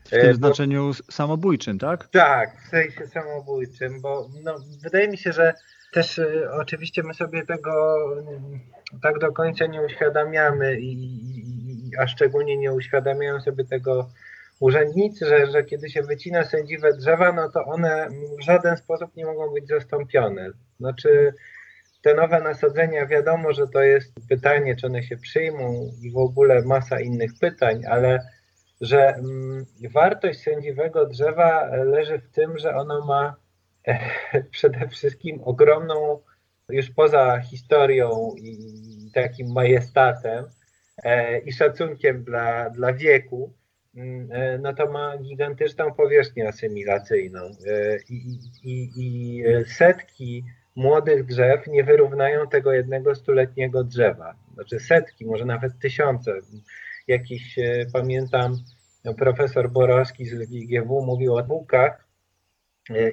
W tym znaczeniu samobójczym, tak? Tak, w sensie samobójczym, bo wydaje mi się, że też oczywiście my sobie tego tak do końca nie uświadamiamy a szczególnie nie uświadamiają sobie tego urzędnicy, że kiedy się wycina sędziwe drzewa, to one w żaden sposób nie mogą być zastąpione. Znaczy Te nowe nasadzenia, wiadomo, że to jest pytanie, czy one się przyjmą i w ogóle masa innych pytań, ale że wartość sędziwego drzewa leży w tym, że ono ma przede wszystkim ogromną, już poza historią i takim majestatem i szacunkiem dla wieku, no to ma gigantyczną powierzchnię asymilacyjną i setki młodych drzew nie wyrównają tego jednego stuletniego drzewa. Znaczy setki, może nawet tysiące. Jakiś, pamiętam, profesor Borowski z IGW mówił o bukach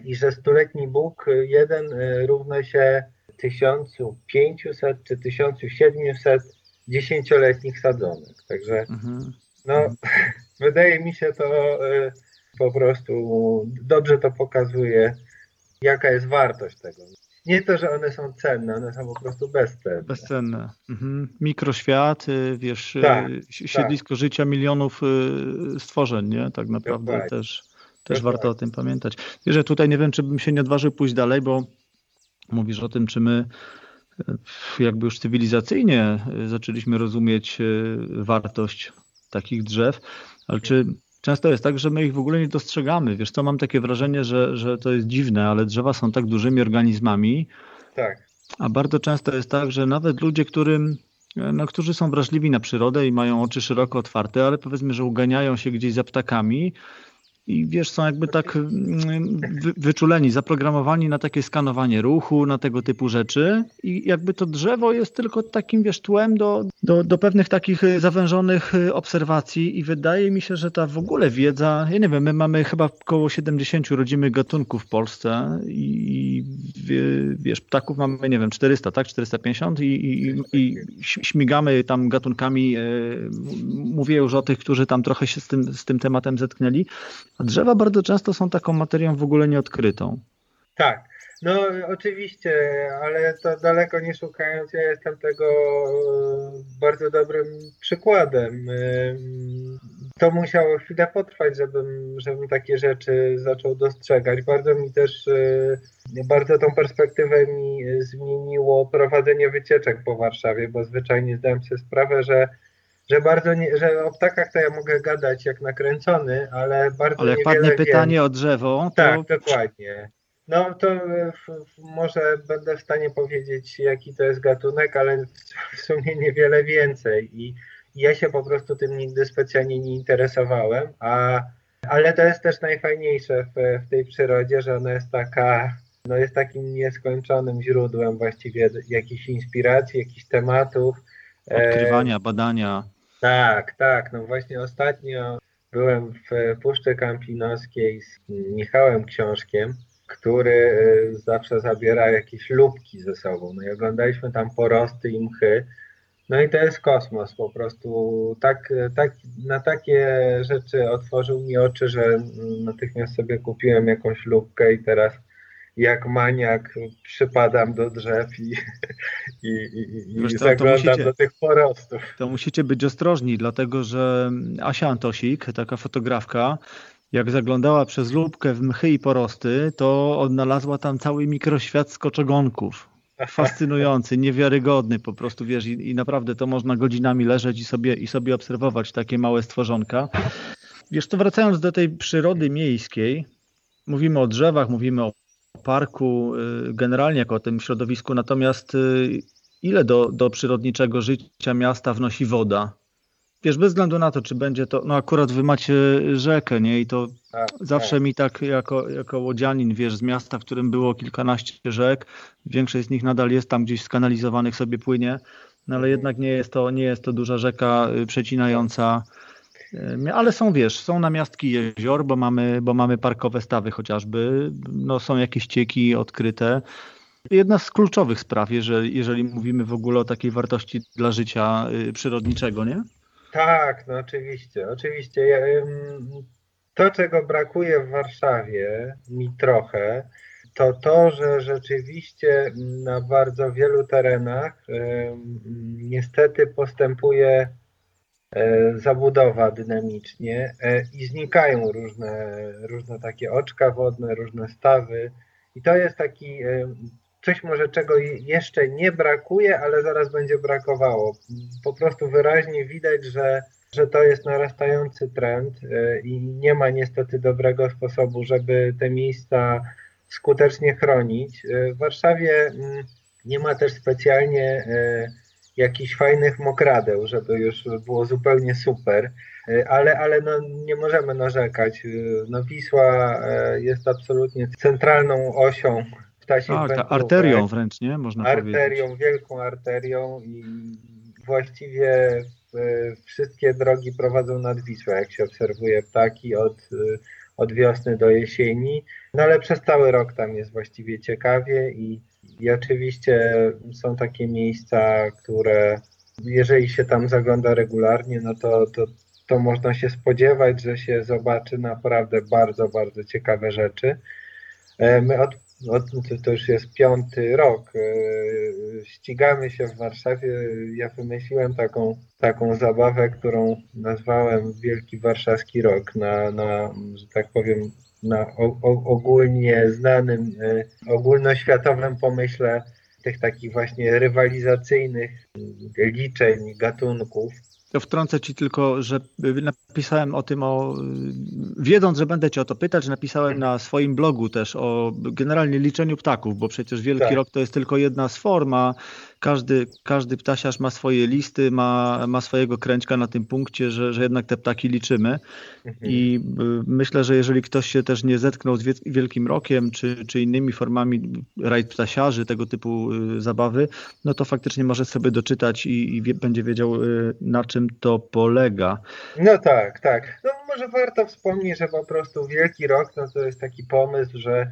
i że stuletni buk jeden równa się 1500 czy 1700 dziesięcioletnich sadzonek. Także wydaje mi się to po prostu dobrze to pokazuje, jaka jest wartość tego. Nie to, że one są cenne, one są po prostu bezcenne. Bezcenne. Mikroświat, wiesz, tak, siedlisko życia milionów stworzeń, nie? Tak naprawdę też warto o tym pamiętać. Wiesz, że tutaj nie wiem, czy bym się nie odważył pójść dalej, bo mówisz o tym, czy my jakby już cywilizacyjnie zaczęliśmy rozumieć wartość takich drzew, ale czy często jest tak, że my ich w ogóle nie dostrzegamy. Wiesz co, mam takie wrażenie, że to jest dziwne, ale drzewa są tak dużymi organizmami, a bardzo często jest tak, że nawet ludzie, którzy są wrażliwi na przyrodę i mają oczy szeroko otwarte, ale powiedzmy, że uganiają się gdzieś za ptakami i wiesz, są jakby tak wyczuleni, zaprogramowani na takie skanowanie ruchu, na tego typu rzeczy i jakby to drzewo jest tylko takim, wiesz, tłem do pewnych takich zawężonych obserwacji i wydaje mi się, że ta w ogóle wiedza, ja nie wiem, my mamy chyba około 70 rodzimych gatunków w Polsce i wiesz, ptaków mamy, nie wiem, 400, tak? 450 i śmigamy tam gatunkami, mówię już o tych, którzy tam trochę się z tym tematem zetknęli. A drzewa bardzo często są taką materią w ogóle nieodkrytą. Tak, no oczywiście, ale to daleko nie szukając, ja jestem tego bardzo dobrym przykładem. To musiało chwilę potrwać, żebym takie rzeczy zaczął dostrzegać. Bardzo tą perspektywę mi zmieniło prowadzenie wycieczek po Warszawie, bo zwyczajnie zdałem sobie sprawę, że o ptakach to ja mogę gadać jak nakręcony, ale bardzo niewiele wiem. Ale jak padnie pytanie o drzewo... Tak, dokładnie. No to może będę w stanie powiedzieć, jaki to jest gatunek, ale w sumie niewiele więcej. I ja się po prostu tym nigdy specjalnie nie interesowałem, ale to jest też najfajniejsze w tej przyrodzie, że ona jest taka... No jest takim nieskończonym źródłem właściwie jakichś inspiracji, jakichś tematów, odkrywania, badania. Tak. No właśnie ostatnio byłem w Puszczy Kampinowskiej z Michałem Książkiem, który zawsze zabiera jakieś lubki ze sobą. No i oglądaliśmy tam porosty i mchy. No i to jest kosmos po prostu. Tak, na takie rzeczy otworzył mi oczy, że natychmiast sobie kupiłem jakąś lubkę i teraz jak maniak przypadam do drzew i zaglądam do tych porostów. To musicie być ostrożni, dlatego że Asia Antosik, taka fotografka, jak zaglądała przez lubkę w mchy i porosty, to odnalazła tam cały mikroświat skoczogonków. Fascynujący, niewiarygodny po prostu, wiesz, i naprawdę to można godzinami leżeć i sobie obserwować takie małe stworzonka. Wiesz, to wracając do tej przyrody miejskiej, mówimy o drzewach, mówimy o parku, generalnie jako o tym środowisku, natomiast ile do przyrodniczego życia miasta wnosi woda? Wiesz, bez względu na to, czy będzie to, no akurat wy macie rzekę, nie? I to zawsze mi tak jako łodzianin, wiesz, z miasta, w którym było kilkanaście rzek, większość z nich nadal jest tam gdzieś skanalizowanych, sobie płynie, no ale jednak nie jest to duża rzeka przecinająca. Ale są, wiesz, są namiastki jezior, bo mamy parkowe stawy chociażby, no są jakieś cieki odkryte. Jedna z kluczowych spraw, jeżeli mówimy w ogóle o takiej wartości dla życia przyrodniczego, nie? Tak, no oczywiście. To, czego brakuje w Warszawie mi trochę, to, że rzeczywiście na bardzo wielu terenach niestety postępuje zabudowa dynamicznie i znikają różne takie oczka wodne, różne stawy i to jest taki coś może czego jeszcze nie brakuje, ale zaraz będzie brakowało. Po prostu wyraźnie widać, że to jest narastający trend i nie ma niestety dobrego sposobu, żeby te miejsca skutecznie chronić. W Warszawie nie ma też specjalnie jakichś fajnych mokradeł, żeby już było zupełnie super, ale no, nie możemy narzekać. No, Wisła jest absolutnie centralną osią ptasich wędrówek. Arterią wręcz, nie? Można powiedzieć. Arterią, wielką arterią i właściwie wszystkie drogi prowadzą nad Wisłę, jak się obserwuje ptaki od wiosny do jesieni. No ale przez cały rok tam jest właściwie ciekawie i oczywiście są takie miejsca, które jeżeli się tam zagląda regularnie, no to można się spodziewać, że się zobaczy naprawdę bardzo, bardzo ciekawe rzeczy. My to już jest 5. rok, ścigamy się w Warszawie. Ja wymyśliłem taką zabawę, którą nazwałem Wielki Warszawski Rok na że tak powiem, na ogólnie znanym, ogólnoświatowym pomyśle tych takich właśnie rywalizacyjnych liczeń, gatunków. To wtrącę Ci tylko, że napisałem o tym, wiedząc, że będę Cię o to pytać, napisałem na swoim blogu też o generalnie liczeniu ptaków, bo przecież Wielki Rok to jest tylko jedna z form, a każdy ptasiarz ma swoje listy, ma swojego kręćka na tym punkcie, że jednak te ptaki liczymy. I myślę, że jeżeli ktoś się też nie zetknął z Wielkim Rokiem, czy innymi formami rajd ptasiarzy, tego typu zabawy, no to faktycznie może sobie doczytać i będzie wiedział, na czym to polega. No tak. No może warto wspomnieć, że po prostu Wielki Rok no to jest taki pomysł, że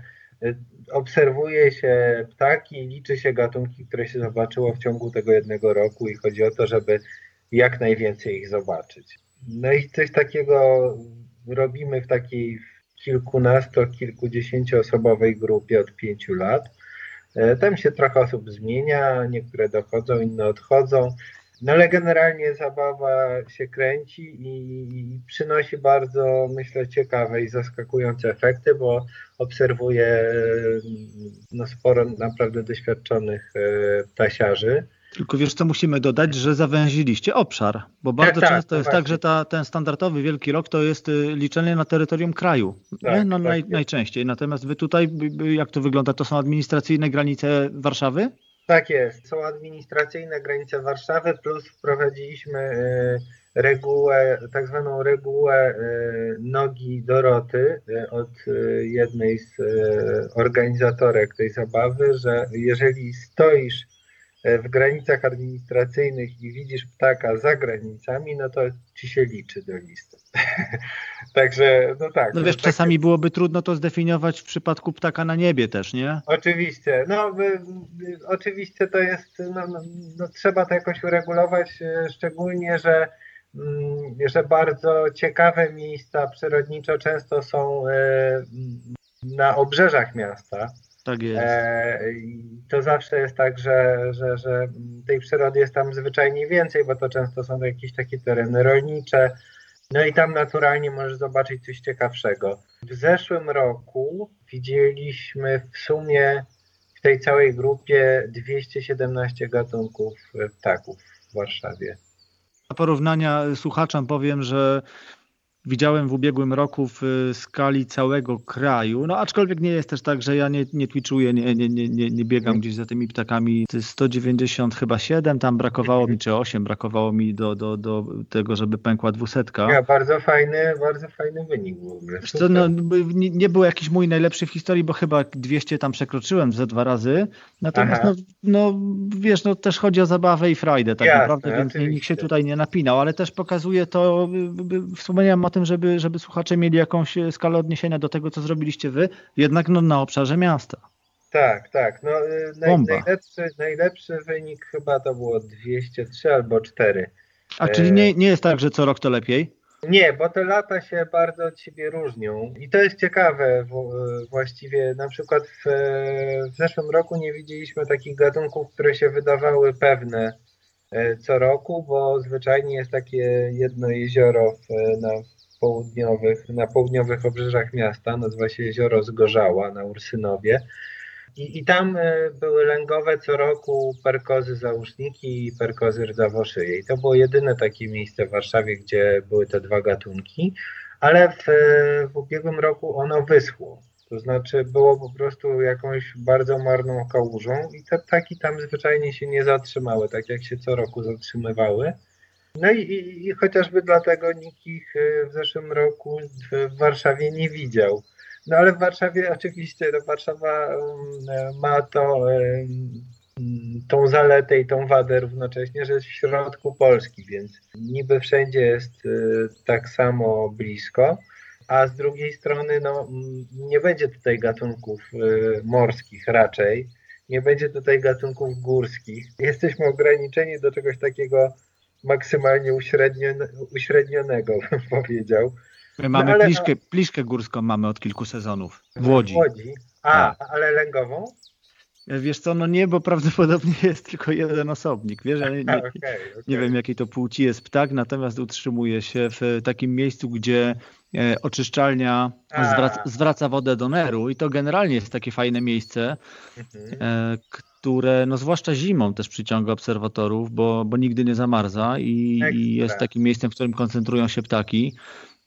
obserwuje się ptaki, liczy się gatunki, które się zobaczyło w ciągu tego 1 roku i chodzi o to, żeby jak najwięcej ich zobaczyć. No i coś takiego robimy w takiej kilkudziesięcioosobowej grupie od 5 lat. Tam się trochę osób zmienia, niektóre dochodzą, inne odchodzą. No ale generalnie zabawa się kręci i przynosi bardzo, myślę, ciekawe i zaskakujące efekty, bo obserwuję sporo naprawdę doświadczonych ptasiarzy. Tylko wiesz co, musimy dodać, że zawęziliście obszar, bo bardzo często jest tak, że ten standardowy Wielki Rok to jest liczenie na terytorium kraju, najczęściej. Natomiast wy tutaj, jak to wygląda, to są administracyjne granice Warszawy? Tak jest. Są administracyjne granice Warszawy, plus wprowadziliśmy regułę, tak zwaną regułę nogi Doroty od jednej z organizatorek tej zabawy, że jeżeli stoisz w granicach administracyjnych i widzisz ptaka za granicami, no to ci się liczy do listy. Także, no tak. No wiesz, czasami byłoby trudno to zdefiniować w przypadku ptaka na niebie też, nie? Oczywiście. Oczywiście to jest, trzeba to jakoś uregulować, szczególnie, że bardzo ciekawe miejsca przyrodnicze często są na obrzeżach miasta. Tak jest. To zawsze jest tak, że tej przyrody jest tam zwyczajnie więcej, bo to często są jakieś takie tereny rolnicze. No i tam naturalnie możesz zobaczyć coś ciekawszego. W zeszłym roku widzieliśmy w sumie w tej całej grupie 217 gatunków ptaków w Warszawie. Dla porównania słuchaczom powiem, że widziałem w ubiegłym roku w skali całego kraju, no aczkolwiek nie jest też tak, że ja nie twitchuję, nie biegam gdzieś za tymi ptakami. 190 chyba 7, tam brakowało mi, czy 8 brakowało mi do tego, żeby pękła 200. Ja, bardzo fajny wynik w ogóle. To, nie był jakiś mój najlepszy w historii, bo chyba 200 tam przekroczyłem ze 2 razy, natomiast też chodzi o zabawę i frajdę tak naprawdę, więc oczywiście. Nikt się tutaj nie napinał, ale też pokazuje to, wspomniałem o tym, żeby słuchacze mieli jakąś skalę odniesienia do tego, co zrobiliście wy, jednak na obszarze miasta. Tak. Najlepszy wynik chyba to było 203 albo 4. A czyli nie jest tak, że co rok to lepiej? Nie, bo te lata się bardzo od siebie różnią i to jest ciekawe właściwie. Na przykład w zeszłym roku nie widzieliśmy takich gatunków, które się wydawały pewne co roku, bo zwyczajnie jest takie jedno jezioro na południowych obrzeżach miasta, nazywa się Jezioro Zgorzała na Ursynowie. I tam były lęgowe co roku perkozy załóżniki i perkozy rdzawoszyje. I to było jedyne takie miejsce w Warszawie, gdzie były te dwa gatunki, ale w ubiegłym roku ono wyschło. To znaczy było po prostu jakąś bardzo marną kałużą i te ptaki tam zwyczajnie się nie zatrzymały, tak jak się co roku zatrzymywały. No i chociażby dlatego nikt ich w zeszłym roku w Warszawie nie widział. No ale w Warszawie oczywiście, no Warszawa ma tą zaletę i tą wadę równocześnie, że jest w środku Polski, więc niby wszędzie jest tak samo blisko, a z drugiej strony no, nie będzie tutaj gatunków morskich raczej, nie będzie tutaj gatunków górskich. Jesteśmy ograniczeni do czegoś takiego maksymalnie uśrednionego, bym powiedział. My mamy pliszkę górską mamy od kilku sezonów w Łodzi. Ale lęgową? Wiesz co, no nie, bo prawdopodobnie jest tylko jeden osobnik. Wiesz, nie wiem jakiej to płci jest ptak, natomiast utrzymuje się w takim miejscu, gdzie oczyszczalnia zwraca wodę do Neru i to generalnie jest takie fajne miejsce, które no zwłaszcza zimą też przyciąga obserwatorów, bo nigdy nie zamarza i jest takim miejscem, w którym koncentrują się ptaki.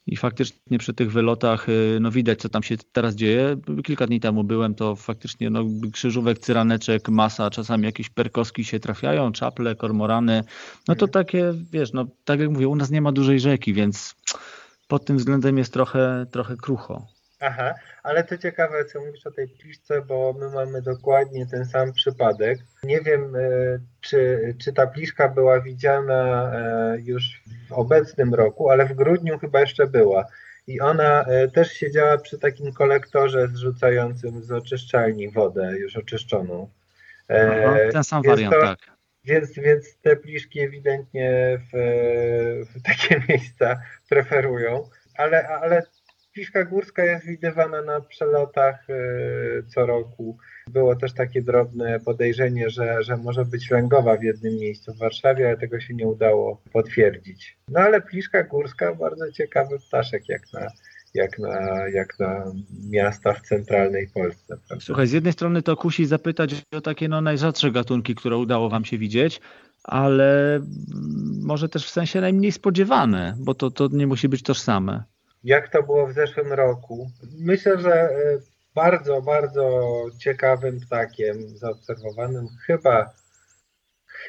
I faktycznie przy tych wylotach no widać, co tam się teraz dzieje. Kilka dni temu byłem, to faktycznie no, krzyżówek, cyraneczek, masa, czasami jakieś perkoski się trafiają, czaple, kormorany. No to takie, wiesz, no tak jak mówię, u nas nie ma dużej rzeki, więc pod tym względem jest trochę krucho. Aha, ale to ciekawe, co mówisz o tej pliszce, bo my mamy dokładnie ten sam przypadek. Nie wiem, czy ta pliszka była widziana już w obecnym roku, ale w grudniu chyba jeszcze była. I ona też siedziała przy takim kolektorze zrzucającym z oczyszczalni wodę już oczyszczoną. Aha, ten sam wariant, tak. Więc te pliszki ewidentnie w takie miejsca preferują, ale piszka górska jest widywana na przelotach co roku. Było też takie drobne podejrzenie, że może być lęgowa w jednym miejscu w Warszawie, ale tego się nie udało potwierdzić. No ale pliszka górska, bardzo ciekawy ptaszek jak na miasta w centralnej Polsce. Prawda? Słuchaj, z jednej strony to kusi zapytać o takie no, najrzadsze gatunki, które udało wam się widzieć, ale może też w sensie najmniej spodziewane, bo to nie musi być tożsame. Jak to było w zeszłym roku? Myślę, że bardzo, bardzo ciekawym ptakiem zaobserwowanym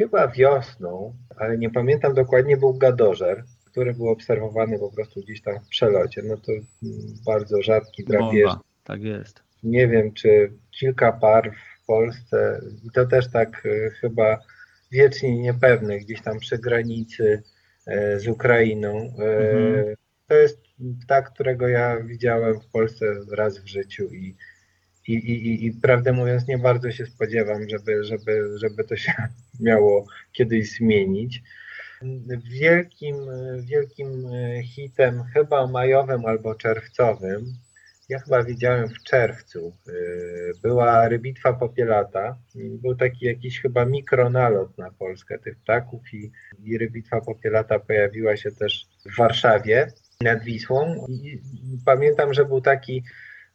chyba wiosną, ale nie pamiętam dokładnie, był gadożer, który był obserwowany po prostu gdzieś tam w przelocie. No to bardzo rzadki drapieżnik. Tak jest. Nie wiem, czy kilka par w Polsce i to też tak chyba wiecznie niepewne, gdzieś tam przy granicy z Ukrainą. To jest ptak, którego ja widziałem w Polsce raz w życiu i prawdę mówiąc nie bardzo się spodziewam, żeby to się miało kiedyś zmienić. Wielkim hitem chyba majowym albo czerwcowym, ja chyba widziałem w czerwcu, była rybitwa popielata. Był taki jakiś chyba mikronalot na Polskę tych ptaków i rybitwa popielata pojawiła się też w Warszawie nad Wisłą i pamiętam, że był taki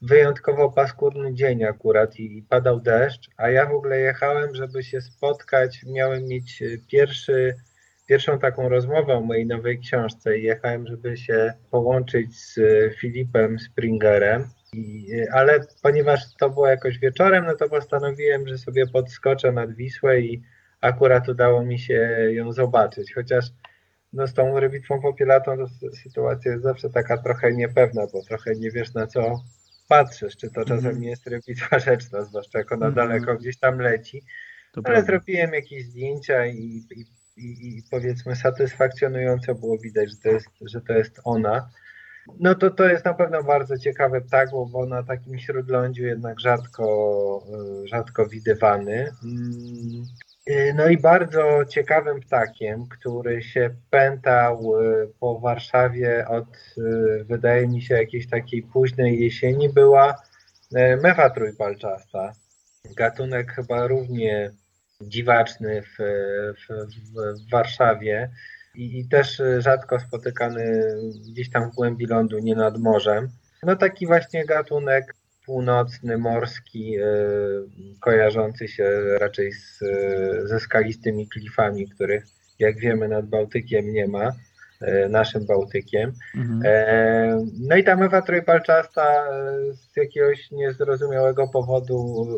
wyjątkowo paskudny dzień akurat i padał deszcz, a ja w ogóle jechałem, żeby się spotkać, miałem mieć pierwszą taką rozmowę o mojej nowej książce i jechałem, żeby się połączyć z Filipem Springerem, ale ponieważ to było jakoś wieczorem, no to postanowiłem, że sobie podskoczę nad Wisłę i akurat udało mi się ją zobaczyć, chociaż no z tą rybitwą popielatą to sytuacja jest zawsze taka trochę niepewna, bo trochę nie wiesz na co patrzysz, czy to czasem nie jest rybitwa rzeczna, zwłaszcza jak ona daleko gdzieś tam leci. To ale prawda. Zrobiłem jakieś zdjęcia i powiedzmy satysfakcjonująco było widać, że to jest ona. No to jest na pewno bardzo ciekawy ptak, bo na takim śródlądziu jednak rzadko widywany. No i bardzo ciekawym ptakiem, który się pętał po Warszawie od, wydaje mi się, jakiejś takiej późnej jesieni, była mewa trójpalczasta. Gatunek chyba równie dziwaczny w Warszawie i też rzadko spotykany gdzieś tam w głębi lądu, nie nad morzem. No taki właśnie gatunek północny, morski, kojarzący się raczej ze skalistymi klifami, których jak wiemy nad Bałtykiem nie ma, naszym Bałtykiem. Mhm. No i ta mywa trójpalczasta z jakiegoś niezrozumiałego powodu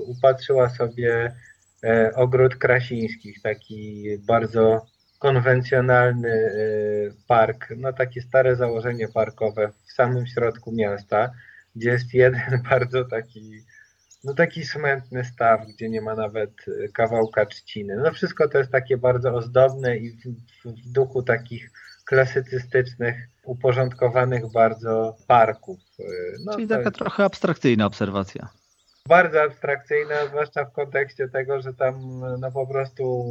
upatrzyła sobie Ogród Krasińskich, taki bardzo konwencjonalny park, no takie stare założenie parkowe w samym środku miasta, gdzie jest jeden bardzo taki, no taki smętny staw, gdzie nie ma nawet kawałka trzciny. No wszystko to jest takie bardzo ozdobne i w duchu takich klasycystycznych, uporządkowanych bardzo parków. No, czyli taka jest trochę abstrakcyjna obserwacja. Bardzo abstrakcyjna, zwłaszcza w kontekście tego, że tam no po prostu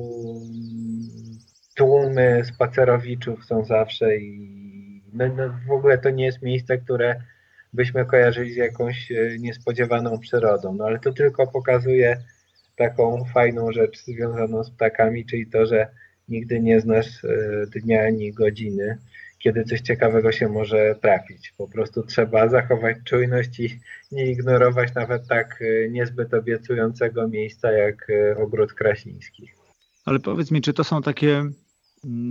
tłumy spacerowiczów są zawsze i no, w ogóle to nie jest miejsce, które byśmy kojarzyli z jakąś niespodziewaną przyrodą. No ale to tylko pokazuje taką fajną rzecz związaną z ptakami, czyli to, że nigdy nie znasz dnia ani godziny, kiedy coś ciekawego się może trafić. Po prostu trzeba zachować czujność i nie ignorować nawet tak niezbyt obiecującego miejsca jak Ogród Krasiński. Ale powiedz mi, czy to są takie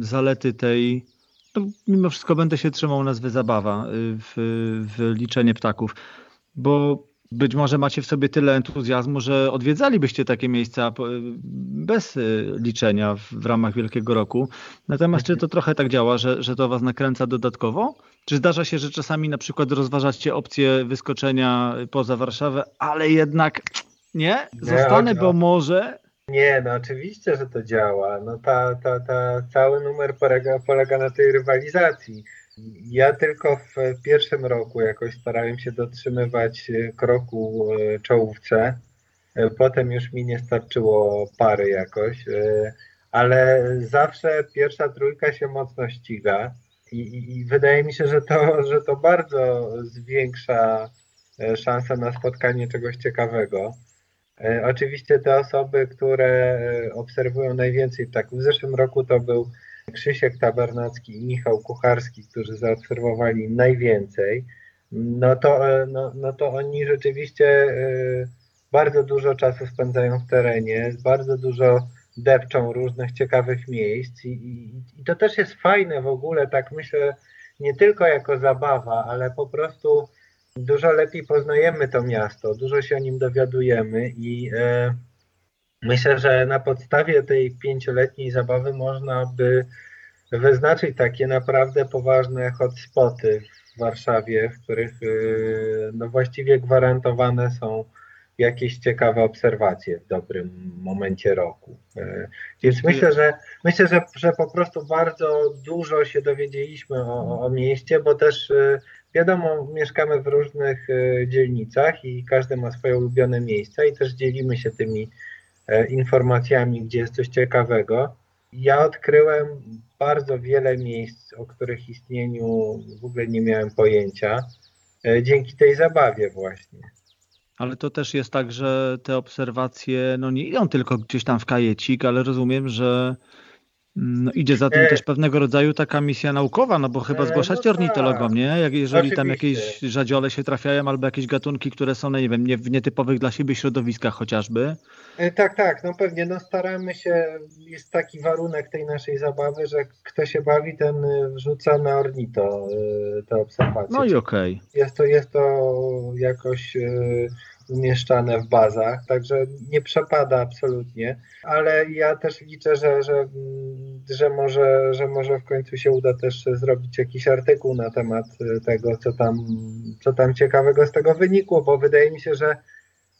zalety tej, no, mimo wszystko będę się trzymał nazwy zabawa w liczenie ptaków, bo być może macie w sobie tyle entuzjazmu, że odwiedzalibyście takie miejsca bez liczenia w ramach Wielkiego Roku. Natomiast czy to trochę tak działa, że to was nakręca dodatkowo? Czy zdarza się, że czasami na przykład rozważacie opcję wyskoczenia poza Warszawę, ale jednak nie? Zostanę, bo może... Nie, no oczywiście, że to działa. No cały numer polega na tej rywalizacji. Ja tylko w pierwszym roku jakoś starałem się dotrzymywać kroku czołówce. Potem już mi nie starczyło pary jakoś, ale zawsze pierwsza trójka się mocno ściga i wydaje mi się, że to bardzo zwiększa szansę na spotkanie czegoś ciekawego. Oczywiście te osoby, które obserwują najwięcej ptaków. W zeszłym roku to był Krzysiek Tabernacki i Michał Kucharski, którzy zaobserwowali najwięcej. No to oni rzeczywiście bardzo dużo czasu spędzają w terenie, bardzo dużo depczą różnych ciekawych miejsc i to też jest fajne w ogóle, tak myślę, nie tylko jako zabawa, ale po prostu dużo lepiej poznajemy to miasto, dużo się o nim dowiadujemy i myślę, że na podstawie tej 5-letniej zabawy można by wyznaczyć takie naprawdę poważne hotspoty w Warszawie, w których no właściwie gwarantowane są jakieś ciekawe obserwacje w dobrym momencie roku. Więc myślę, że po prostu bardzo dużo się dowiedzieliśmy o mieście, bo też wiadomo, mieszkamy w różnych dzielnicach i każdy ma swoje ulubione miejsca i też dzielimy się tymi informacjami, gdzie jest coś ciekawego. Ja odkryłem bardzo wiele miejsc, o których istnieniu w ogóle nie miałem pojęcia, dzięki tej zabawie właśnie. Ale to też jest tak, że te obserwacje no nie idą tylko gdzieś tam w kajecik, ale rozumiem, że no, idzie za tym też pewnego rodzaju taka misja naukowa, no bo chyba zgłaszać ornitologom, nie? Jeżeli tam jakieś rzadziole się trafiają albo jakieś gatunki, które są, no nie wiem, w nietypowych dla siebie środowiskach chociażby. Tak, no pewnie, no staramy się, jest taki warunek tej naszej zabawy, że kto się bawi, ten wrzuca na ornito te obserwacje. No i okej. Jest to jakoś umieszczane w bazach, także nie przepada absolutnie, ale ja też liczę, że może w końcu się uda też zrobić jakiś artykuł na temat tego, co tam ciekawego z tego wynikło, bo wydaje mi się,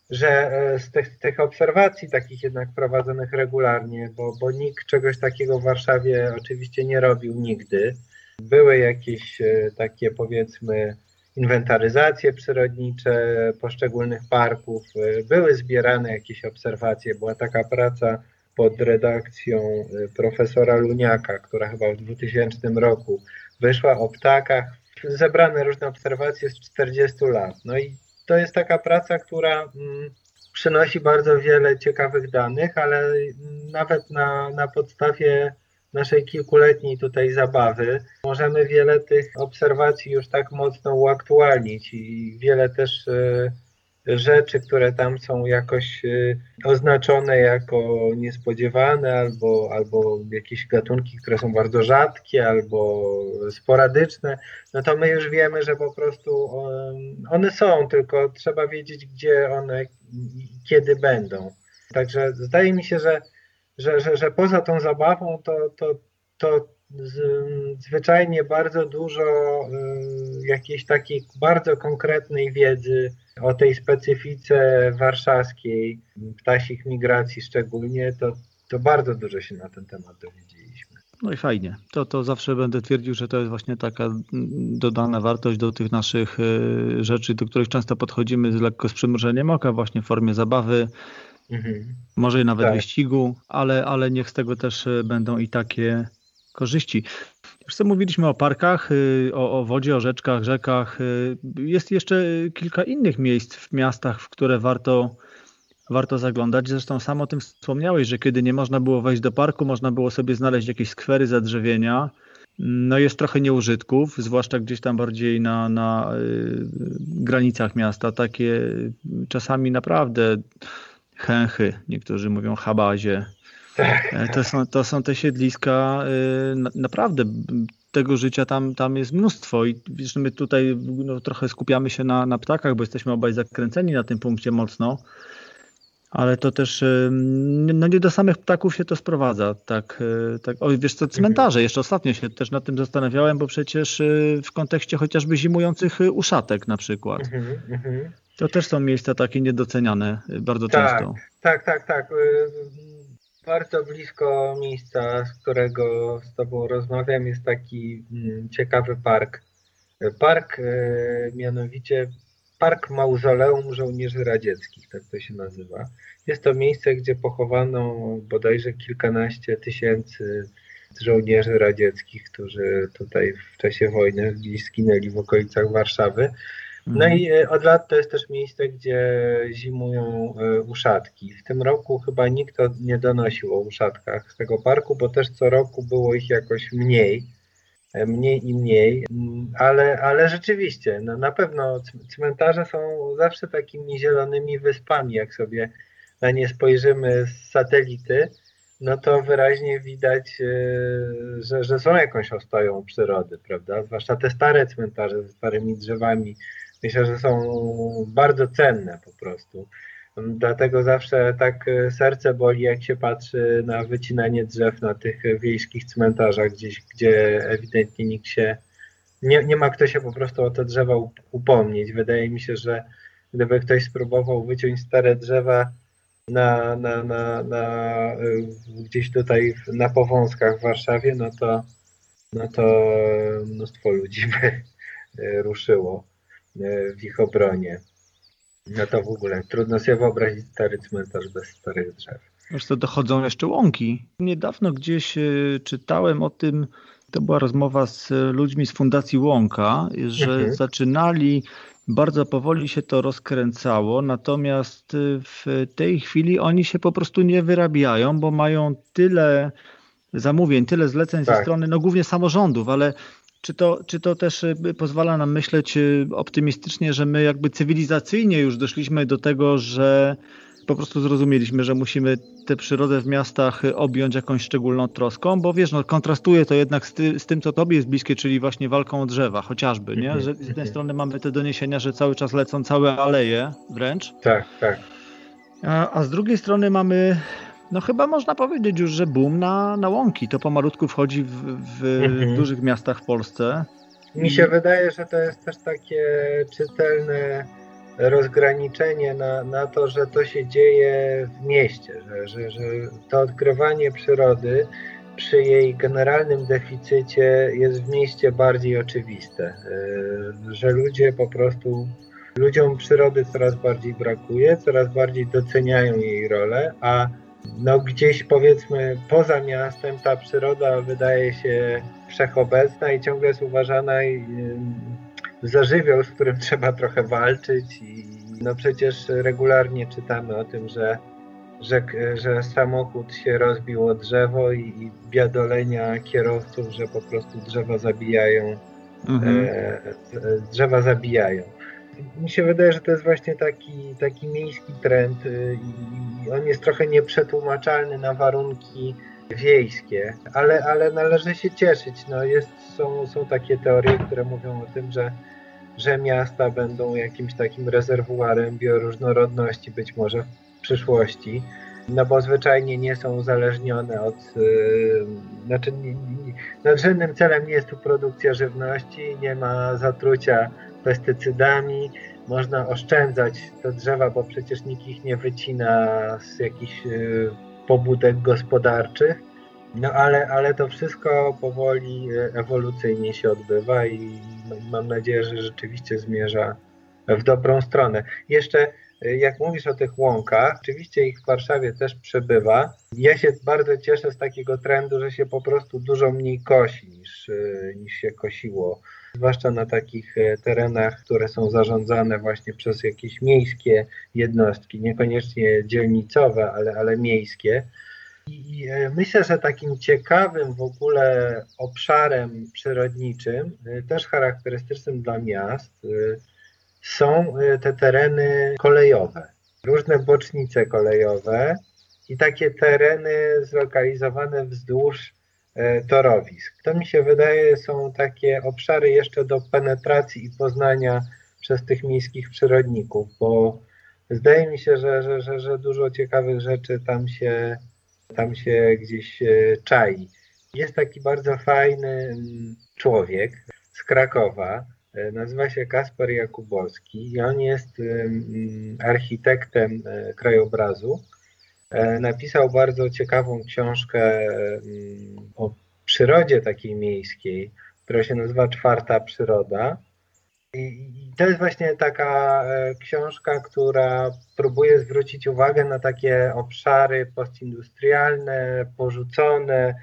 że z tych obserwacji takich jednak prowadzonych regularnie, bo nikt czegoś takiego w Warszawie oczywiście nie robił nigdy. Były jakieś takie, powiedzmy, inwentaryzacje przyrodnicze poszczególnych parków, były zbierane jakieś obserwacje, była taka praca pod redakcją profesora Luniaka, która chyba w 2000 roku wyszła, o ptakach, zebrane różne obserwacje z 40 lat. No i to jest taka praca, która przynosi bardzo wiele ciekawych danych, ale nawet na podstawie naszej kilkuletniej tutaj zabawy możemy wiele tych obserwacji już tak mocno uaktualnić i wiele też rzeczy, które tam są jakoś oznaczone jako niespodziewane albo jakieś gatunki, które są bardzo rzadkie albo sporadyczne, no to my już wiemy, że po prostu one są, tylko trzeba wiedzieć, gdzie one i kiedy będą. Także zdaje mi się, że poza tą zabawą to zwyczajnie bardzo dużo jakiejś takiej bardzo konkretnej wiedzy o tej specyfice warszawskiej, ptasich migracji szczególnie, to bardzo dużo się na ten temat dowiedzieliśmy. No i fajnie. To zawsze będę twierdził, że to jest właśnie taka dodana wartość do tych naszych rzeczy, do których często podchodzimy z lekko z przymrużeniem oka, właśnie w formie zabawy, może nawet wyścigu, ale niech z tego też będą i takie korzyści. Już co mówiliśmy o parkach, o wodzie, o rzeczkach, rzekach. Jest jeszcze kilka innych miejsc w miastach, w które warto zaglądać. Zresztą sam o tym wspomniałeś, że kiedy nie można było wejść do parku, można było sobie znaleźć jakieś skwery, zadrzewienia. No jest trochę nieużytków, zwłaszcza gdzieś tam bardziej na granicach miasta. Takie czasami naprawdę chęchy, niektórzy mówią chabazie. To są te siedliska, naprawdę tego życia tam jest mnóstwo i wiesz, my tutaj trochę skupiamy się na ptakach, bo jesteśmy obaj zakręceni na tym punkcie mocno, ale to też nie do samych ptaków się to sprowadza. Tak. O, wiesz co, cmentarze, jeszcze ostatnio się też nad tym zastanawiałem, bo przecież w kontekście chociażby zimujących uszatek na przykład. To też są miejsca takie niedoceniane bardzo często. Tak. Bardzo blisko miejsca, z którego z Tobą rozmawiam, jest taki ciekawy park. Park, mianowicie Park Mauzoleum Żołnierzy Radzieckich, tak to się nazywa. Jest to miejsce, gdzie pochowano bodajże kilkanaście tysięcy żołnierzy radzieckich, którzy tutaj w czasie wojny gdzieś zginęli w okolicach Warszawy. No i od lat to jest też miejsce, gdzie zimują uszatki. W tym roku chyba nikt nie donosił o uszatkach z tego parku, bo też co roku było ich jakoś mniej, ale rzeczywiście, no na pewno cmentarze są zawsze takimi zielonymi wyspami, jak sobie na nie spojrzymy z satelity, no to wyraźnie widać, że są jakąś ostoją przyrody, prawda? Zwłaszcza te stare cmentarze ze starymi drzewami. Myślę, że są bardzo cenne po prostu. Dlatego zawsze tak serce boli, jak się patrzy na wycinanie drzew na tych wiejskich cmentarzach, gdzieś, gdzie ewidentnie nikt się nie ma kto się po prostu o te drzewa upomnieć. Wydaje mi się, że gdyby ktoś spróbował wyciąć stare drzewa gdzieś tutaj na Powązkach w Warszawie, no to mnóstwo ludzi by ruszyło w ich obronie. No to w ogóle trudno sobie wyobrazić stary cmentarz bez starych drzew. Zresztą dochodzą jeszcze łąki. Niedawno gdzieś czytałem o tym, to była rozmowa z ludźmi z Fundacji Łąka, że zaczynali, bardzo powoli się to rozkręcało, natomiast w tej chwili oni się po prostu nie wyrabiają, bo mają tyle zamówień, tyle zleceń ze strony, no głównie samorządów, ale czy to też pozwala nam myśleć optymistycznie, że my jakby cywilizacyjnie już doszliśmy do tego, że po prostu zrozumieliśmy, że musimy tę przyrodę w miastach objąć jakąś szczególną troską, bo wiesz, no kontrastuje to jednak z tym, co tobie jest bliskie, czyli właśnie walką o drzewa chociażby, nie? Że z jednej strony mamy te doniesienia, że cały czas lecą całe aleje wręcz. Tak. A z drugiej strony mamy... No chyba można powiedzieć już, że boom na łąki. To pomalutku wchodzi w dużych miastach w Polsce. Mi się wydaje, że to jest też takie czytelne rozgraniczenie na to, że to się dzieje w mieście, że to odkrywanie przyrody przy jej generalnym deficycie jest w mieście bardziej oczywiste, że ludziom przyrody coraz bardziej brakuje, coraz bardziej doceniają jej rolę, a no gdzieś powiedzmy poza miastem ta przyroda wydaje się wszechobecna i ciągle jest uważana za żywioł, z którym trzeba trochę walczyć i no przecież regularnie czytamy o tym, że samochód się rozbił o drzewo i biadolenia kierowców, że po prostu drzewa zabijają. mi się wydaje, że to jest właśnie taki miejski trend i on jest trochę nieprzetłumaczalny na warunki wiejskie, ale należy się cieszyć. No są takie teorie, które mówią o tym, że miasta będą jakimś takim rezerwuarem bioróżnorodności być może w przyszłości, no bo zwyczajnie nie są uzależnione od... nadrzędnym celem nie jest tu produkcja żywności, nie ma zatrucia pestycydami, można oszczędzać te drzewa, bo przecież nikt ich nie wycina z jakichś pobudek gospodarczych, no ale to wszystko powoli ewolucyjnie się odbywa i mam nadzieję, że rzeczywiście zmierza w dobrą stronę. Jeszcze jak mówisz o tych łąkach, oczywiście ich w Warszawie też przybywa. Ja się bardzo cieszę z takiego trendu, że się po prostu dużo mniej kosi niż się kosiło. Zwłaszcza na takich terenach, które są zarządzane właśnie przez jakieś miejskie jednostki, niekoniecznie dzielnicowe, ale miejskie. I myślę, że takim ciekawym w ogóle obszarem przyrodniczym, też charakterystycznym dla miast, są te tereny kolejowe, różne bocznice kolejowe i takie tereny zlokalizowane wzdłuż torowisk. To mi się wydaje są takie obszary jeszcze do penetracji i poznania przez tych miejskich przyrodników, bo zdaje mi się, że dużo ciekawych rzeczy tam się gdzieś czai. Jest taki bardzo fajny człowiek z Krakowa, nazywa się Kasper Jakubowski i on jest architektem krajobrazu. Napisał bardzo ciekawą książkę o przyrodzie takiej miejskiej, która się nazywa Czwarta Przyroda. I to jest właśnie taka książka, która próbuje zwrócić uwagę na takie obszary postindustrialne, porzucone,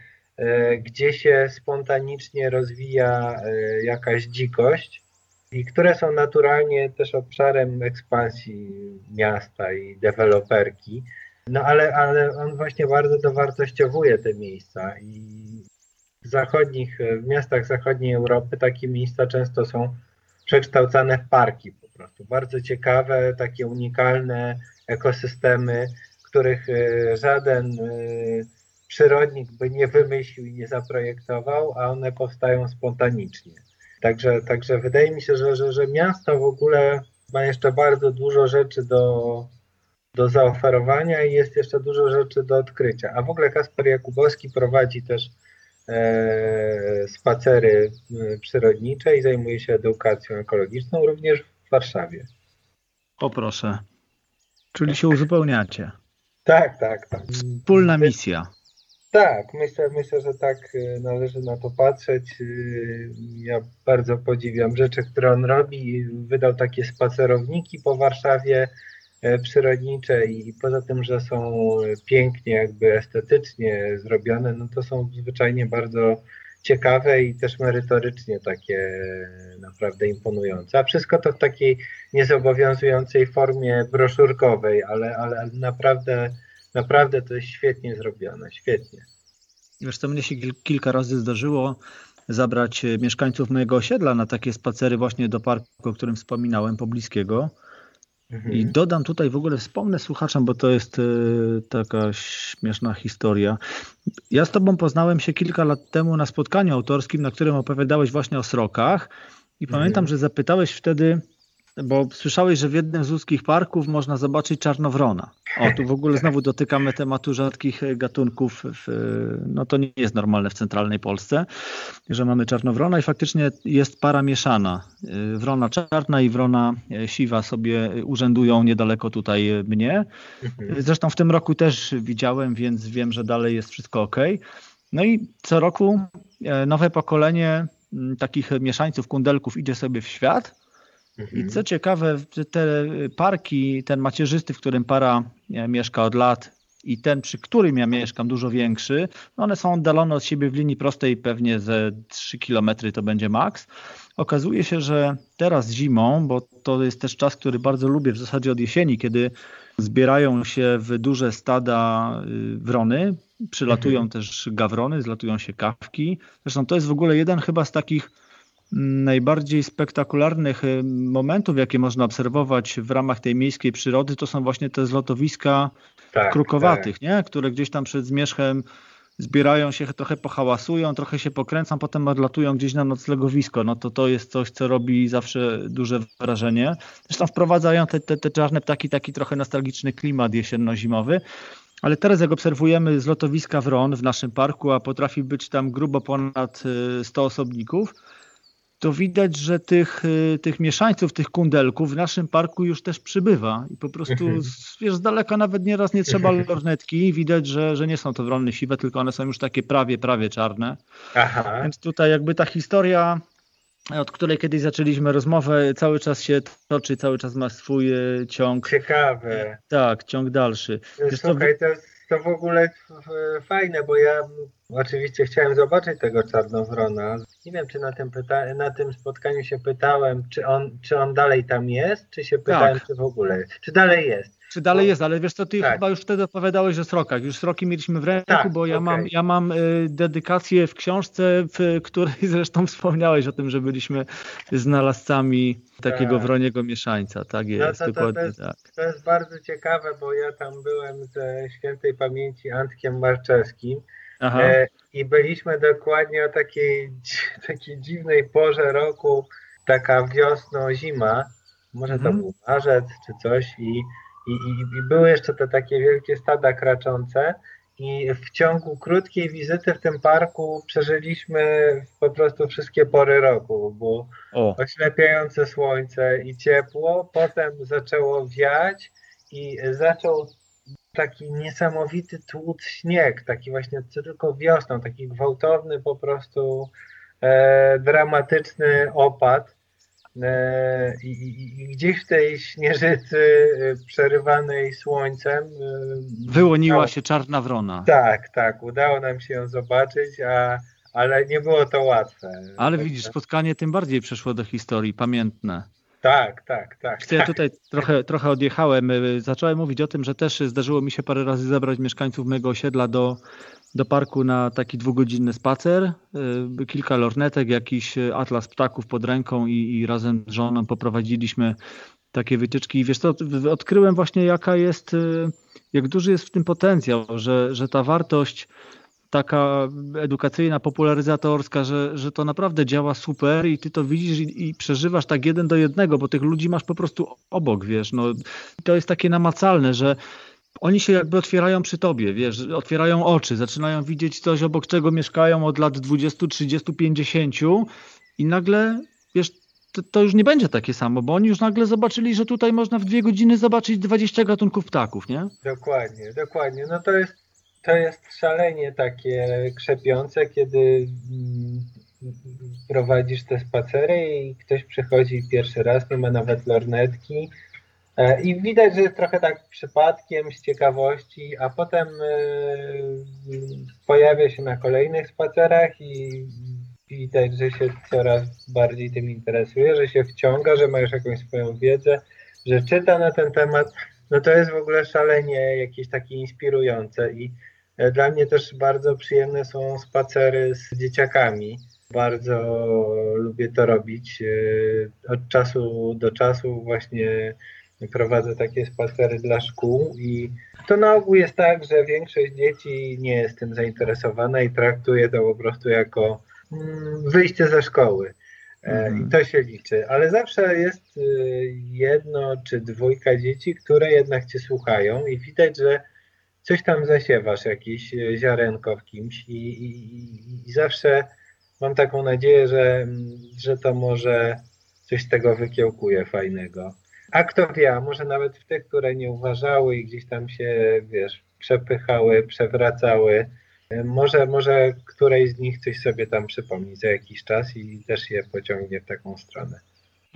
gdzie się spontanicznie rozwija jakaś dzikość i które są naturalnie też obszarem ekspansji miasta i deweloperki. No ale on właśnie bardzo dowartościowuje te miejsca i w miastach zachodniej Europy takie miejsca często są przekształcane w parki po prostu. Bardzo ciekawe, takie unikalne ekosystemy, których żaden przyrodnik by nie wymyślił i nie zaprojektował, a one powstają spontanicznie. Także wydaje mi się, że miasto w ogóle ma jeszcze bardzo dużo rzeczy do zaoferowania i jest jeszcze dużo rzeczy do odkrycia. A w ogóle Kasper Jakubowski prowadzi też spacery przyrodnicze i zajmuje się edukacją ekologiczną również w Warszawie. O proszę. Czyli się uzupełniacie. Tak. Wspólna misja. Tak, myślę, że tak należy na to patrzeć. Ja bardzo podziwiam rzeczy, które on robi. Wydał takie spacerowniki po Warszawie przyrodnicze i poza tym, że są pięknie, jakby estetycznie zrobione, no to są zwyczajnie bardzo ciekawe i też merytorycznie takie naprawdę imponujące. A wszystko to w takiej niezobowiązującej formie broszurkowej, ale naprawdę to jest świetnie zrobione, świetnie. Zresztą mnie się kilka razy zdarzyło zabrać mieszkańców mojego osiedla na takie spacery właśnie do parku, o którym wspominałem, pobliskiego. I dodam tutaj, w ogóle wspomnę słuchaczom, bo to jest taka śmieszna historia. Ja z tobą poznałem się kilka lat temu na spotkaniu autorskim, na którym opowiadałeś właśnie o srokach i pamiętam, że zapytałeś wtedy, bo słyszałeś, że w jednym z łódzkich parków można zobaczyć czarnowrona. O, tu w ogóle znowu dotykamy tematu rzadkich gatunków. No to nie jest normalne w centralnej Polsce, że mamy czarnowrona i faktycznie jest para mieszana. Wrona czarna i wrona siwa sobie urzędują niedaleko tutaj mnie. Zresztą w tym roku też widziałem, więc wiem, że dalej jest wszystko okej. No i co roku nowe pokolenie takich mieszańców, kundelków idzie sobie w świat. I co ciekawe, te parki, ten macierzysty, w którym para mieszka od lat i ten, przy którym ja mieszkam, dużo większy, one są oddalone od siebie w linii prostej pewnie ze 3 km to będzie maks. Okazuje się, że teraz zimą, bo to jest też czas, który bardzo lubię w zasadzie od jesieni, kiedy zbierają się w duże stada wrony, przylatują też gawrony, zlatują się kawki. Zresztą to jest w ogóle jeden chyba z takich najbardziej spektakularnych momentów, jakie można obserwować w ramach tej miejskiej przyrody, to są właśnie te zlotowiska krukowatych, nie? Które gdzieś tam przed zmierzchem zbierają się, trochę pohałasują, trochę się pokręcą, potem odlatują gdzieś na noclegowisko. No to jest coś, co robi zawsze duże wrażenie. Zresztą wprowadzają te czarne ptaki taki trochę nostalgiczny klimat jesienno-zimowy. Ale teraz jak obserwujemy zlotowiska wron w naszym parku, a potrafi być tam grubo ponad 100 osobników, to widać, że tych mieszańców, tych kundelków w naszym parku już też przybywa. I po prostu wiesz, z daleka nawet nieraz nie trzeba lornetki. Widać, że nie są to wrony siwe, tylko one są już takie prawie czarne. Aha. Więc tutaj jakby ta historia, od której kiedyś zaczęliśmy rozmowę, cały czas się toczy, cały czas ma swój ciąg. Ciekawe. Tak, ciąg dalszy. Słuchaj, to w ogóle fajne, bo ja oczywiście chciałem zobaczyć tego czarnowrona. Nie wiem, czy na tym spotkaniu się pytałem, czy on dalej tam jest, czy się pytałem, czy w ogóle, czy dalej jest. Czy dalej jest, ale wiesz co, ty chyba już wtedy opowiadałeś o srokach. Już sroki mieliśmy w ręku, bo ja mam dedykację w książce, w której zresztą wspomniałeś o tym, że byliśmy znalazcami takiego wroniego mieszańca. Tak jest, no dokładnie tak. To jest bardzo ciekawe, bo ja tam byłem ze świętej pamięci Antkiem Marczewskim. Aha. I byliśmy dokładnie o takiej dziwnej porze roku, taka wiosno, zima, może to był marzec czy coś i były jeszcze te takie wielkie stada kraczące i w ciągu krótkiej wizyty w tym parku przeżyliśmy po prostu wszystkie pory roku, bo oślepiające słońce i ciepło, potem zaczęło wiać i zaczął taki niesamowity tłód śnieg, taki właśnie tylko wiosną, taki gwałtowny po prostu dramatyczny opad i gdzieś w tej śnieżycy przerywanej słońcem wyłoniła się czarna wrona. Tak, udało nam się ją zobaczyć, ale nie było to łatwe. Ale widzisz, spotkanie tym bardziej przeszło do historii, pamiętne. Tak. Ja tutaj trochę odjechałem. Zacząłem mówić o tym, że też zdarzyło mi się parę razy zabrać mieszkańców mojego osiedla do parku na taki 2-godzinny spacer. Kilka lornetek, jakiś atlas ptaków pod ręką i razem z żoną poprowadziliśmy takie wycieczki. I wiesz co, odkryłem właśnie jak duży jest w tym potencjał, że ta wartość taka edukacyjna, popularyzatorska, że to naprawdę działa super i ty to widzisz i przeżywasz tak 1 do 1, bo tych ludzi masz po prostu obok, wiesz. No, to jest takie namacalne, że oni się jakby otwierają przy tobie, wiesz, otwierają oczy, zaczynają widzieć coś, obok czego mieszkają od lat 20, 30, 50 i nagle, wiesz, to już nie będzie takie samo, bo oni już nagle zobaczyli, że tutaj można w 2 godziny zobaczyć 20 gatunków ptaków, nie? Dokładnie. No to jest szalenie takie krzepiące, kiedy prowadzisz te spacery i ktoś przychodzi pierwszy raz, nie ma nawet lornetki i widać, że jest trochę tak przypadkiem, z ciekawości, a potem pojawia się na kolejnych spacerach i widać, że się coraz bardziej tym interesuje, że się wciąga, że ma już jakąś swoją wiedzę, że czyta na ten temat. No to jest w ogóle szalenie jakieś takie inspirujące i dla mnie też bardzo przyjemne są spacery z dzieciakami. Bardzo lubię to robić. Od czasu do czasu właśnie prowadzę takie spacery dla szkół i to na ogół jest tak, że większość dzieci nie jest tym zainteresowana i traktuje to po prostu jako wyjście ze szkoły. I to się liczy, ale zawsze jest 1 czy 2 dzieci, które jednak cię słuchają i widać, że coś tam zasiewasz, jakieś ziarenko w kimś i zawsze mam taką nadzieję, że to może coś z tego wykiełkuje fajnego. A kto wie, może nawet w tych, które nie uważały i gdzieś tam się, wiesz, przepychały, przewracały, może którejś z nich coś sobie tam przypomni za jakiś czas i też je pociągnie w taką stronę.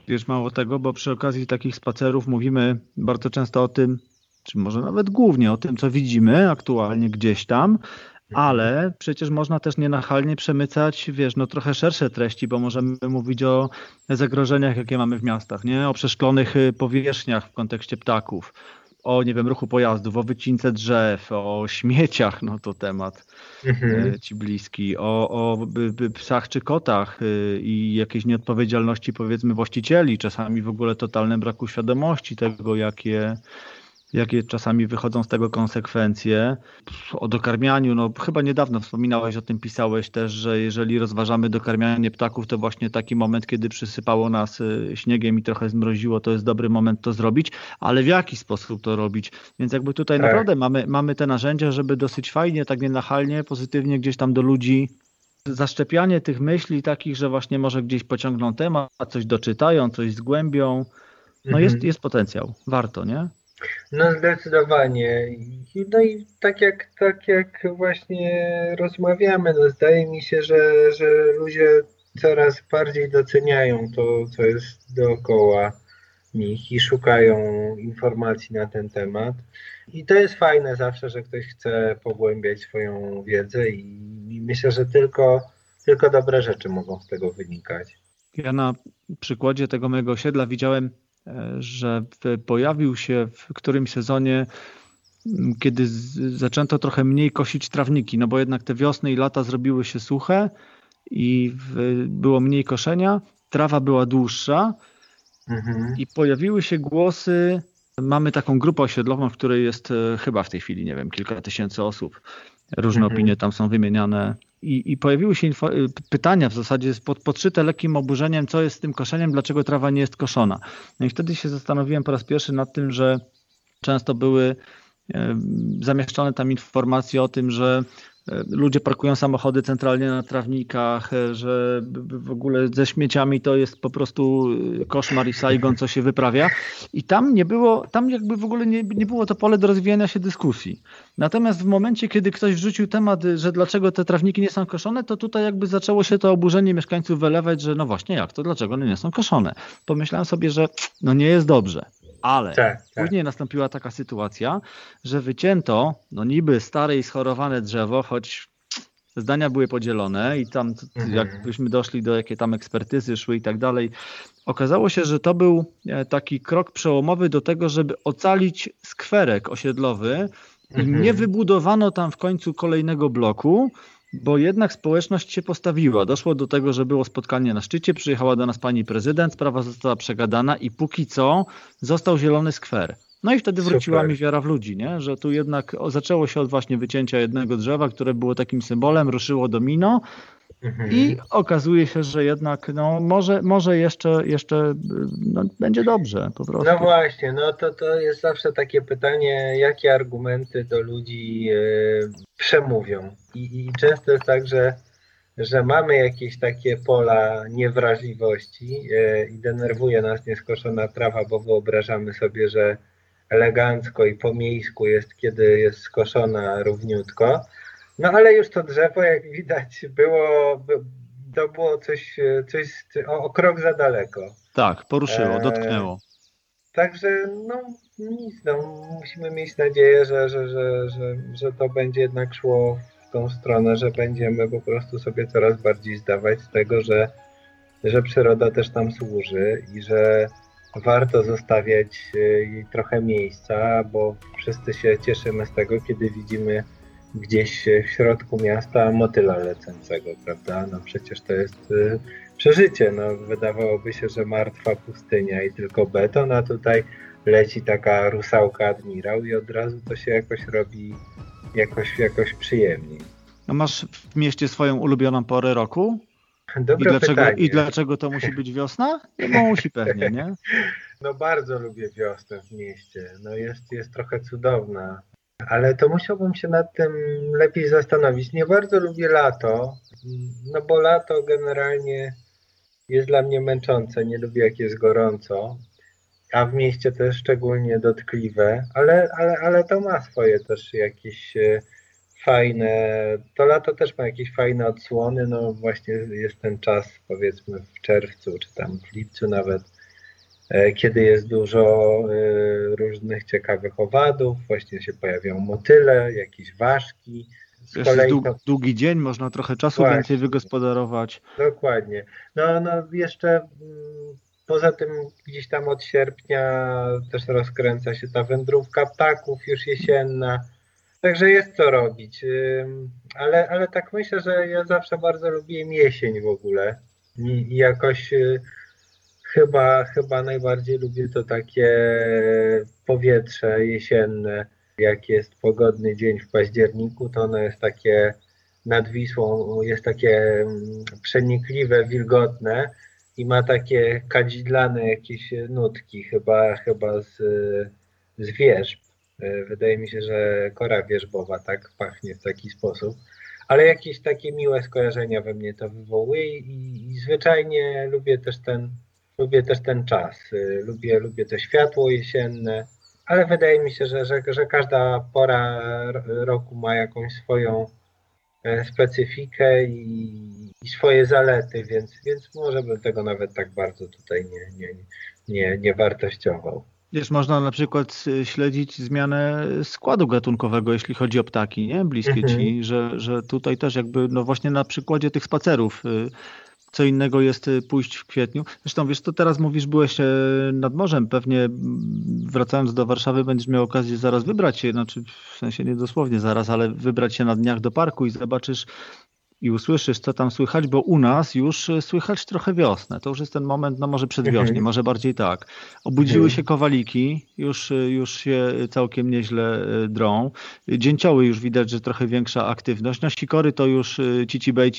Wiesz, mało tego, bo przy okazji takich spacerów mówimy bardzo często o tym, czy może nawet głównie o tym, co widzimy aktualnie gdzieś tam, ale przecież można też nienachalnie przemycać, wiesz, no trochę szersze treści, bo możemy mówić o zagrożeniach, jakie mamy w miastach, nie? O przeszklonych powierzchniach w kontekście ptaków, o, nie wiem, ruchu pojazdów, o wycince drzew, o śmieciach, no to temat ci bliski, o psach czy kotach i jakiejś nieodpowiedzialności, powiedzmy, właścicieli, czasami w ogóle totalnym braku świadomości tego, jakie czasami wychodzą z tego konsekwencje. O dokarmianiu, no chyba niedawno wspominałeś o tym, pisałeś też, że jeżeli rozważamy dokarmianie ptaków, to właśnie taki moment, kiedy przysypało nas śniegiem i trochę zmroziło, to jest dobry moment to zrobić, ale w jaki sposób to robić? Więc jakby tutaj naprawdę mamy te narzędzia, żeby dosyć fajnie, tak nienachalnie, pozytywnie gdzieś tam do ludzi zaszczepianie tych myśli takich, że właśnie może gdzieś pociągną temat, coś doczytają, coś zgłębią. No jest potencjał, warto, nie? No zdecydowanie. No i tak jak właśnie rozmawiamy, no zdaje mi się, że ludzie coraz bardziej doceniają to, co jest dookoła nich i szukają informacji na ten temat. I to jest fajne zawsze, że ktoś chce pogłębiać swoją wiedzę i myślę, że tylko dobre rzeczy mogą z tego wynikać. Ja na przykładzie tego mojego osiedla widziałem, że pojawił się w którymś sezonie, kiedy zaczęto trochę mniej kosić trawniki, no bo jednak te wiosny i lata zrobiły się suche i było mniej koszenia, trawa była dłuższa i pojawiły się głosy, mamy taką grupę osiedlową, w której jest chyba w tej chwili, nie wiem, kilka tysięcy osób, różne opinie tam są wymieniane. I pojawiły się pytania w zasadzie podszyte lekkim oburzeniem, co jest z tym koszeniem, dlaczego trawa nie jest koszona. No i wtedy się zastanowiłem po raz pierwszy nad tym, że często były zamieszczone tam informacje o tym, że ludzie parkują samochody centralnie na trawnikach, że w ogóle ze śmieciami to jest po prostu koszmar i Saigon, co się wyprawia. I tam nie było, tam jakby w ogóle nie było to pole do rozwijania się dyskusji. Natomiast w momencie, kiedy ktoś wrzucił temat, że dlaczego te trawniki nie są koszone, to tutaj jakby zaczęło się to oburzenie mieszkańców wylewać, że no właśnie jak to, dlaczego one nie są koszone? Pomyślałem sobie, że no nie jest dobrze. Ale później nastąpiła taka sytuacja, że wycięto no niby stare i schorowane drzewo, choć zdania były podzielone i tam jakbyśmy doszli do jakie tam ekspertyzy szły i tak dalej. Okazało się, że to był taki krok przełomowy do tego, żeby ocalić skwerek osiedlowy i nie wybudowano tam w końcu kolejnego bloku, bo jednak społeczność się postawiła. Doszło do tego, że było spotkanie na szczycie, przyjechała do nas pani prezydent, sprawa została przegadana i póki co został zielony skwer. No i wtedy wróciła mi wiara w ludzi, nie? Że tu jednak zaczęło się od właśnie wycięcia jednego drzewa, które było takim symbolem, ruszyło domino i okazuje się, że jednak no, może jeszcze no, będzie dobrze po prostu. No właśnie, no to jest zawsze takie pytanie, jakie argumenty do ludzi przemówią. I często jest tak, że mamy jakieś takie pola niewrażliwości i denerwuje nas nieskoszona trawa, bo wyobrażamy sobie, że elegancko i po miejsku jest, kiedy jest skoszona równiutko. No ale już to drzewo, jak widać, to było coś o krok za daleko. Tak, poruszyło, dotknęło. Także no nic, no, musimy mieć nadzieję, że to będzie jednak szło w tą stronę, że będziemy po prostu sobie coraz bardziej zdawać z tego, że przyroda też nam służy i że warto zostawiać jej trochę miejsca, bo wszyscy się cieszymy z tego, kiedy widzimy gdzieś w środku miasta motyla lecącego, prawda? No przecież to jest przeżycie. No wydawałoby się, że martwa pustynia i tylko beton, a tutaj leci taka rusałka admirał i od razu to się jakoś robi jakoś przyjemniej. A masz w mieście swoją ulubioną porę roku? Dobre pytanie. I dlaczego to musi być wiosna? No musi pewnie, nie? No bardzo lubię wiosnę w mieście. No jest trochę cudowna. Ale to musiałbym się nad tym lepiej zastanowić. Nie bardzo lubię lato, no bo lato generalnie jest dla mnie męczące. Nie lubię, jak jest gorąco, a w mieście to jest szczególnie dotkliwe, ale to ma swoje też jakieś fajne, to lato też ma jakieś fajne odsłony. No właśnie jest ten czas, powiedzmy w czerwcu czy tam w lipcu nawet, kiedy jest dużo różnych ciekawych owadów, właśnie się pojawiają motyle, jakieś ważki. Z kolei długi dzień, można trochę czasu więcej wygospodarować. Dokładnie. No jeszcze Poza tym gdzieś tam od sierpnia też rozkręca się ta wędrówka ptaków już jesienna. Także jest co robić. Ale tak myślę, że ja zawsze bardzo lubiłem jesień w ogóle. I jakoś chyba najbardziej lubię to takie powietrze jesienne. Jak jest pogodny dzień w październiku, to ono jest takie nad Wisłą, jest takie przenikliwe, wilgotne i ma takie kadzidlane jakieś nutki chyba z wierzb. Wydaje mi się, że kora wierzbowa tak pachnie w taki sposób. Ale jakieś takie miłe skojarzenia we mnie to wywołuje i zwyczajnie lubię też ten czas. Lubię to światło jesienne, ale wydaje mi się, że każda pora roku ma jakąś swoją specyfikę i swoje zalety, więc może bym tego nawet tak bardzo tutaj nie wartościował. Wiesz, można na przykład śledzić zmianę składu gatunkowego, jeśli chodzi o ptaki, nie? Bliskie ci, że tutaj też jakby, no właśnie na przykładzie tych spacerów, co innego jest pójść w kwietniu. Zresztą wiesz, to teraz mówisz, byłeś nad morzem, pewnie wracając do Warszawy będziesz miał okazję zaraz wybrać się, znaczy w sensie nie dosłownie zaraz, ale wybrać się na dniach do parku i zobaczysz i usłyszysz, co tam słychać, bo u nas już słychać trochę wiosnę. To już jest ten moment, no może przedwiośnie, może bardziej tak. Obudziły się kowaliki, już się całkiem nieźle drą. Dzięcioły już widać, że trochę większa aktywność. No sikory to już cicibej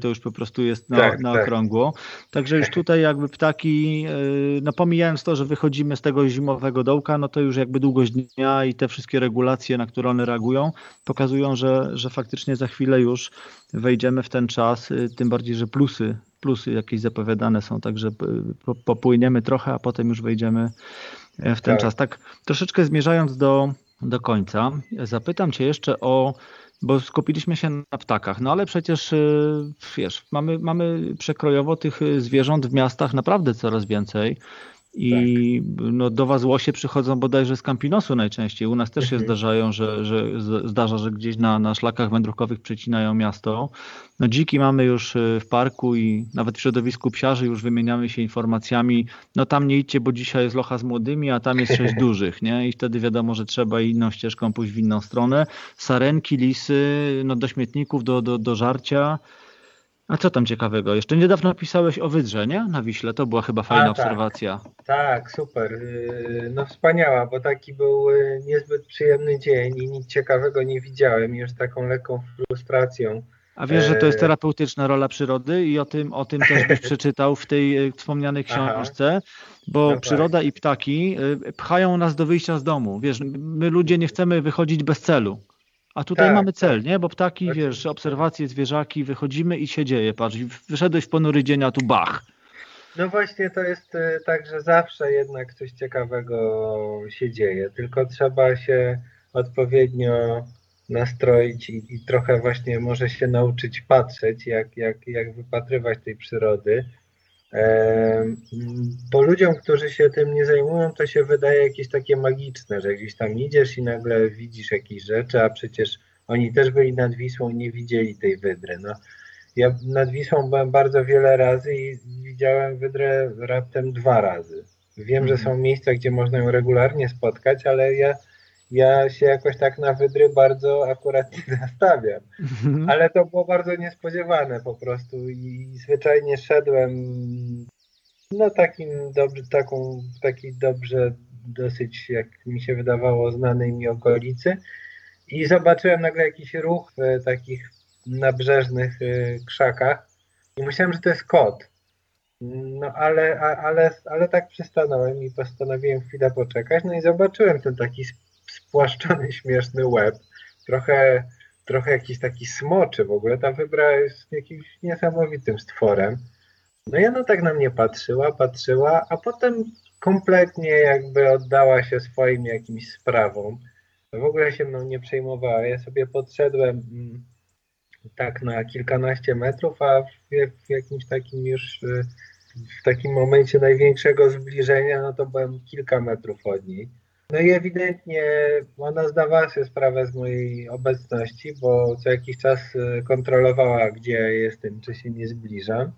to już po prostu jest na okrągło. Także już tutaj jakby ptaki, no pomijając to, że wychodzimy z tego zimowego dołka, no to już jakby długość dnia i te wszystkie regulacje, na które one reagują, pokazują, że faktycznie za chwilę już wejdziemy w ten czas, tym bardziej, że plusy jakieś zapowiadane są, także popłyniemy trochę, a potem już wejdziemy w ten czas. Tak troszeczkę zmierzając do końca, zapytam cię jeszcze o, bo skupiliśmy się na ptakach, no ale przecież wiesz, mamy przekrojowo tych zwierząt w miastach naprawdę coraz więcej. I no, do was łosie przychodzą bodajże z Kampinosu najczęściej. U nas też się zdarzają, że gdzieś na szlakach wędrówkowych przecinają miasto. No, dziki mamy już w parku i nawet w środowisku psiarzy już wymieniamy się informacjami. No tam nie idźcie, bo dzisiaj jest locha z młodymi, a tam jest 6 dużych, nie? I wtedy wiadomo, że trzeba inną ścieżką pójść w inną stronę. Sarenki, lisy, no do śmietników, do żarcia. A co tam ciekawego? Jeszcze niedawno pisałeś o wydrze, nie? Na Wiśle. To była chyba fajna obserwacja. Tak, super. No wspaniała, bo taki był niezbyt przyjemny dzień i nic ciekawego nie widziałem. Już taką lekką frustracją. A wiesz, że to jest terapeutyczna rola przyrody i o tym też byś przeczytał w tej wspomnianej książce, bo przyroda i ptaki pchają nas do wyjścia z domu. Wiesz, my ludzie nie chcemy wychodzić bez celu. A tutaj mamy cel, nie? Bo ptaki, wiesz, obserwacje, zwierzaki, wychodzimy i się dzieje, patrz, wyszedłeś w ponury dzień, a tu bach. No właśnie to jest tak, że zawsze jednak coś ciekawego się dzieje, tylko trzeba się odpowiednio nastroić i trochę właśnie może się nauczyć patrzeć, jak wypatrywać tej przyrody. Bo ludziom, którzy się tym nie zajmują, to się wydaje jakieś takie magiczne, że gdzieś tam idziesz i nagle widzisz jakieś rzeczy, a przecież oni też byli nad Wisłą i nie widzieli tej wydry. No, ja nad Wisłą byłem bardzo wiele razy i widziałem wydrę raptem 2 razy. Wiem, że są miejsca, gdzie można ją regularnie spotkać, ale ja się jakoś tak na wydry bardzo akurat nie nastawiam. Ale to było bardzo niespodziewane po prostu i zwyczajnie szedłem no takiej dosyć, jak mi się wydawało, znanej mi okolicy i zobaczyłem nagle jakiś ruch w takich nabrzeżnych krzakach i myślałem, że to jest kot. No ale tak przystanąłem i postanowiłem chwilę poczekać, no i zobaczyłem ten taki spłaszczony, śmieszny łeb, trochę jakiś taki smoczy w ogóle, ta wybra jest jakimś niesamowitym stworem. No i ona tak na mnie patrzyła, a potem kompletnie jakby oddała się swoim jakimś sprawom. W ogóle się mną nie przejmowała. Ja sobie podszedłem tak na kilkanaście metrów, a w jakimś takim już, w takim momencie największego zbliżenia, no to byłem kilka metrów od niej. No i ewidentnie ona zdawała sobie sprawę z mojej obecności, bo co jakiś czas kontrolowała, gdzie jestem, czy się nie zbliżam.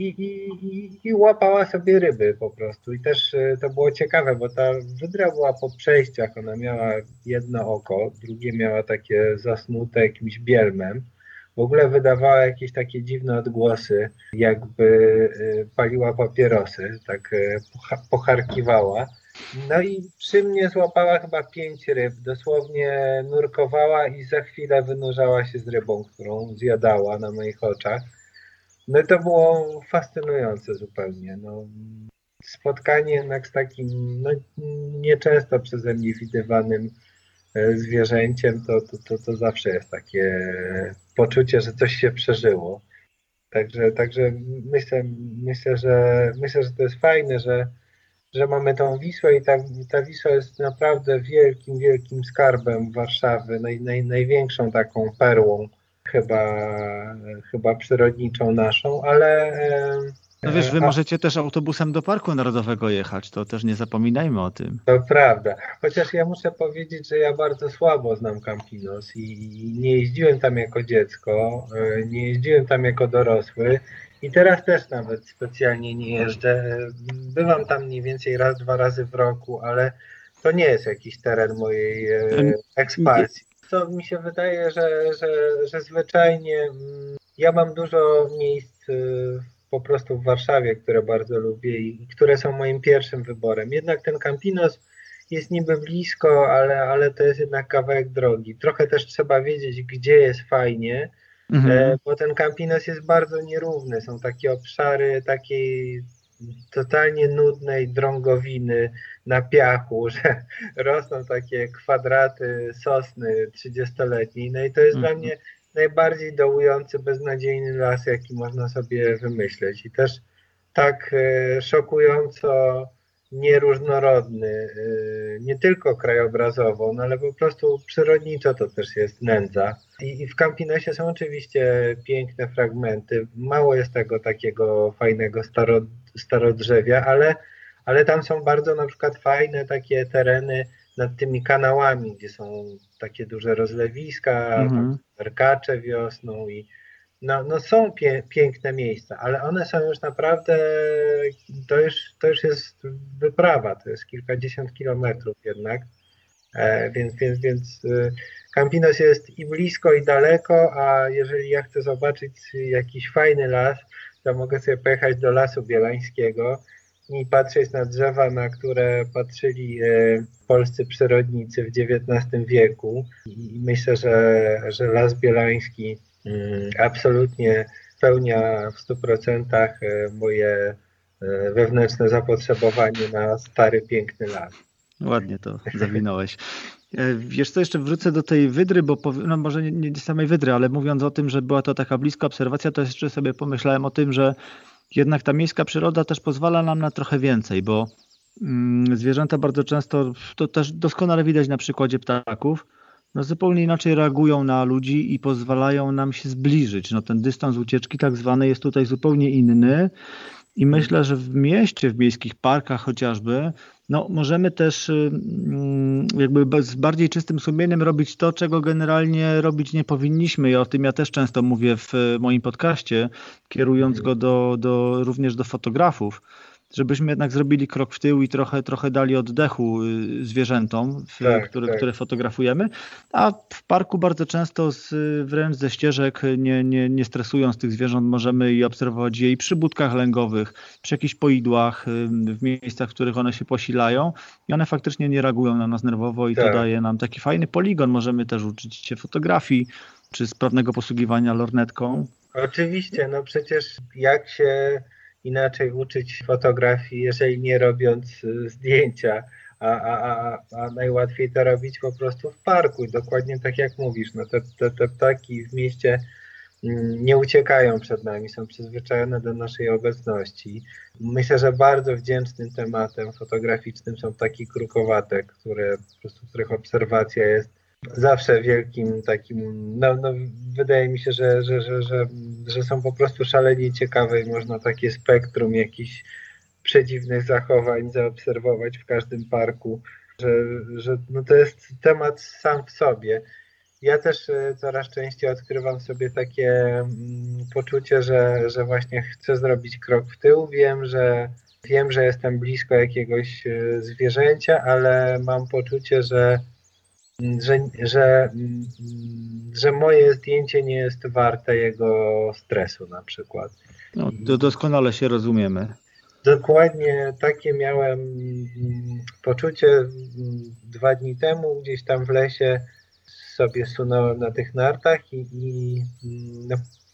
i łapała sobie ryby po prostu. I też to było ciekawe, bo ta wydra była po przejściach, ona miała jedno oko, drugie miała takie zasnute jakimś bielmem. W ogóle wydawała jakieś takie dziwne odgłosy, jakby paliła papierosy, tak pocharkiwała. No i przy mnie złapała chyba 5 ryb, dosłownie nurkowała i za chwilę wynurzała się z rybą, którą zjadała na moich oczach. No to było fascynujące zupełnie. No, spotkanie jednak z takim nieczęsto przeze mnie widywanym zwierzęciem, to zawsze jest takie poczucie, że coś się przeżyło. Także myślę, że to jest fajne, że mamy tą Wisłę i ta Wisła jest naprawdę wielkim, wielkim skarbem Warszawy, największą taką perłą chyba przyrodniczą naszą, ale... No wiesz, wy możecie też autobusem do Parku Narodowego jechać, to też nie zapominajmy o tym. To prawda, chociaż ja muszę powiedzieć, że ja bardzo słabo znam Campinos i nie jeździłem tam jako dziecko, nie jeździłem tam jako dorosły i teraz też nawet specjalnie nie jeżdżę. Bywam tam mniej więcej raz, 2 razy w roku, ale to nie jest jakiś teren mojej ekspansji. To mi się wydaje, że zwyczajnie ja mam dużo miejsc po prostu w Warszawie, które bardzo lubię i które są moim pierwszym wyborem. Jednak ten Campinos jest niby blisko, ale to jest jednak kawałek drogi. Trochę też trzeba wiedzieć, gdzie jest fajnie, bo ten Campinos jest bardzo nierówny. Są takie obszary takiej totalnie nudnej drągowiny na piachu, że rosną takie kwadraty sosny 30-letniej. No i to jest dla mnie najbardziej dołujący, beznadziejny las, jaki można sobie wymyśleć. I też tak szokująco nieróżnorodny, nie tylko krajobrazowo, no ale po prostu przyrodniczo to też jest nędza. I w Campinosie są oczywiście piękne fragmenty, mało jest tego takiego fajnego starodrzewia, ale tam są bardzo na przykład fajne takie tereny nad tymi kanałami, gdzie są takie duże rozlewiska, perkacze wiosną i no są piękne miejsca, ale one są już naprawdę, to już jest wyprawa, to jest kilkadziesiąt kilometrów jednak, więc Campinos jest i blisko, i daleko, a jeżeli ja chcę zobaczyć jakiś fajny las, to mogę sobie pojechać do Lasu Bielańskiego i patrzeć na drzewa, na które patrzyli polscy przyrodnicy w XIX wieku. I myślę, że Las Bielański absolutnie spełnia w 100% moje wewnętrzne zapotrzebowanie na stary, piękny las. Ładnie to zawinąłeś. Wiesz co, jeszcze wrócę do tej wydry, bo może nie samej wydry, ale mówiąc o tym, że była to taka bliska obserwacja, to jeszcze sobie pomyślałem o tym, że jednak ta miejska przyroda też pozwala nam na trochę więcej, bo zwierzęta bardzo często, to też doskonale widać na przykładzie ptaków, no zupełnie inaczej reagują na ludzi i pozwalają nam się zbliżyć. No ten dystans ucieczki tak zwany jest tutaj zupełnie inny i myślę, że w mieście, w miejskich parkach chociażby, no możemy też jakby z bardziej czystym sumieniem robić to, czego generalnie robić nie powinniśmy. I o tym ja też często mówię w moim podcaście, kierując go również do fotografów, żebyśmy jednak zrobili krok w tył i trochę dali oddechu zwierzętom, które fotografujemy. A w parku bardzo często wręcz ze ścieżek, nie stresując tych zwierząt, możemy je obserwować i przy budkach lęgowych, przy jakichś poidłach, w miejscach, w których one się posilają. I one faktycznie nie reagują na nas nerwowo i to daje nam taki fajny poligon. Możemy też uczyć się fotografii czy sprawnego posługiwania lornetką. Oczywiście, no przecież jak się... inaczej uczyć fotografii, jeżeli nie robiąc zdjęcia, a najłatwiej to robić po prostu w parku. Dokładnie tak jak mówisz, no te ptaki w mieście nie uciekają przed nami, są przyzwyczajone do naszej obecności. Myślę, że bardzo wdzięcznym tematem fotograficznym są ptaki krukowate, których obserwacja jest zawsze wielkim takim, wydaje mi się, że są po prostu szalenie ciekawe i można takie spektrum jakichś przedziwnych zachowań zaobserwować w każdym parku, że to jest temat sam w sobie Ja też coraz częściej odkrywam sobie takie poczucie, że właśnie chcę zrobić krok w tył. Wiem, że jestem blisko jakiegoś zwierzęcia, ale mam poczucie, że moje zdjęcie nie jest warte jego stresu na przykład. No, doskonale się rozumiemy. Dokładnie takie miałem poczucie 2 dni temu, gdzieś tam w lesie sobie sunąłem na tych nartach i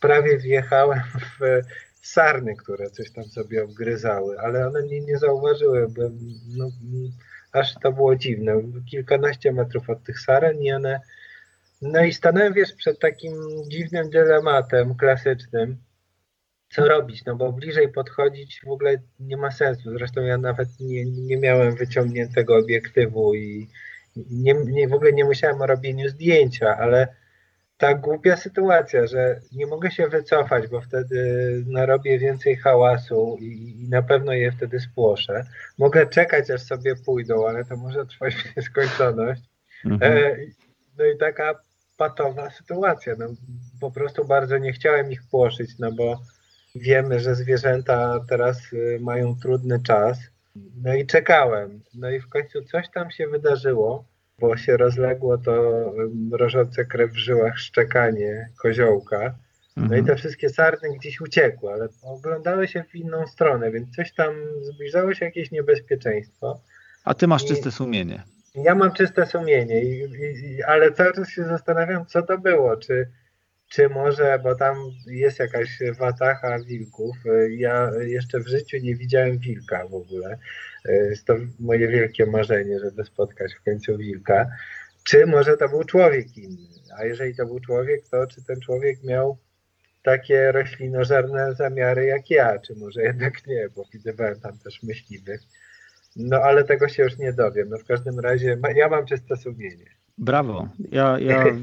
prawie wjechałem w sarny, które coś tam sobie obgryzały, ale one mnie nie zauważyły, bo no, aż to było dziwne, kilkanaście metrów od tych saren i one... No i stanąłem, wiesz, przed takim dziwnym dylematem klasycznym, co robić, no bo bliżej podchodzić w ogóle nie ma sensu, zresztą ja nawet nie miałem wyciągniętego obiektywu i w ogóle nie myślałem o robieniu zdjęcia, ale ta głupia sytuacja, że nie mogę się wycofać, bo wtedy narobię więcej hałasu i na pewno je wtedy spłoszę. Mogę czekać, aż sobie pójdą, ale to może trwać w nieskończoność. No i taka patowa sytuacja. No, po prostu bardzo nie chciałem ich płoszyć, no bo wiemy, że zwierzęta teraz mają trudny czas. No i czekałem. No i w końcu coś tam się wydarzyło, bo się rozległo to mrożące krew w żyłach szczekanie koziołka. No i te wszystkie sarny gdzieś uciekły, ale oglądały się w inną stronę, więc coś tam zbliżało się jakieś niebezpieczeństwo. A ty masz czyste sumienie. Ja mam czyste sumienie, ale cały czas się zastanawiam, co to było, czy może, bo tam jest jakaś watacha wilków. Ja jeszcze w życiu nie widziałem wilka w ogóle. Jest to moje wielkie marzenie, żeby spotkać w końcu wilka. Czy może to był człowiek inny? A jeżeli to był człowiek, to czy ten człowiek miał takie roślinożerne zamiary jak ja? Czy może jednak nie, bo widywałem tam też myśliwych. No ale tego się już nie dowiem. No w każdym razie ja mam czyste sumienie. Brawo. Ja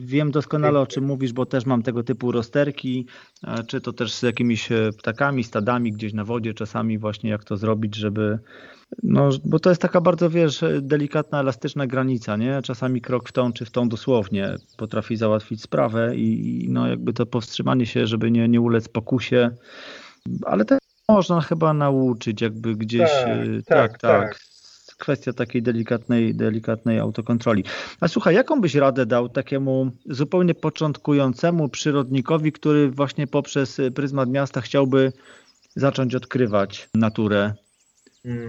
wiem doskonale, o czym mówisz, bo też mam tego typu rozterki, czy to też z jakimiś ptakami, stadami gdzieś na wodzie czasami właśnie jak to zrobić, żeby... No, bo to jest taka bardzo, wiesz, delikatna, elastyczna granica, nie? Czasami krok w tą czy w tą dosłownie potrafi załatwić sprawę i no jakby to powstrzymanie się, żeby nie ulec pokusie, ale też można chyba nauczyć jakby gdzieś... Tak. Kwestia takiej delikatnej autokontroli. A słuchaj, jaką byś radę dał takiemu zupełnie początkującemu przyrodnikowi, który właśnie poprzez pryzmat miasta chciałby zacząć odkrywać naturę?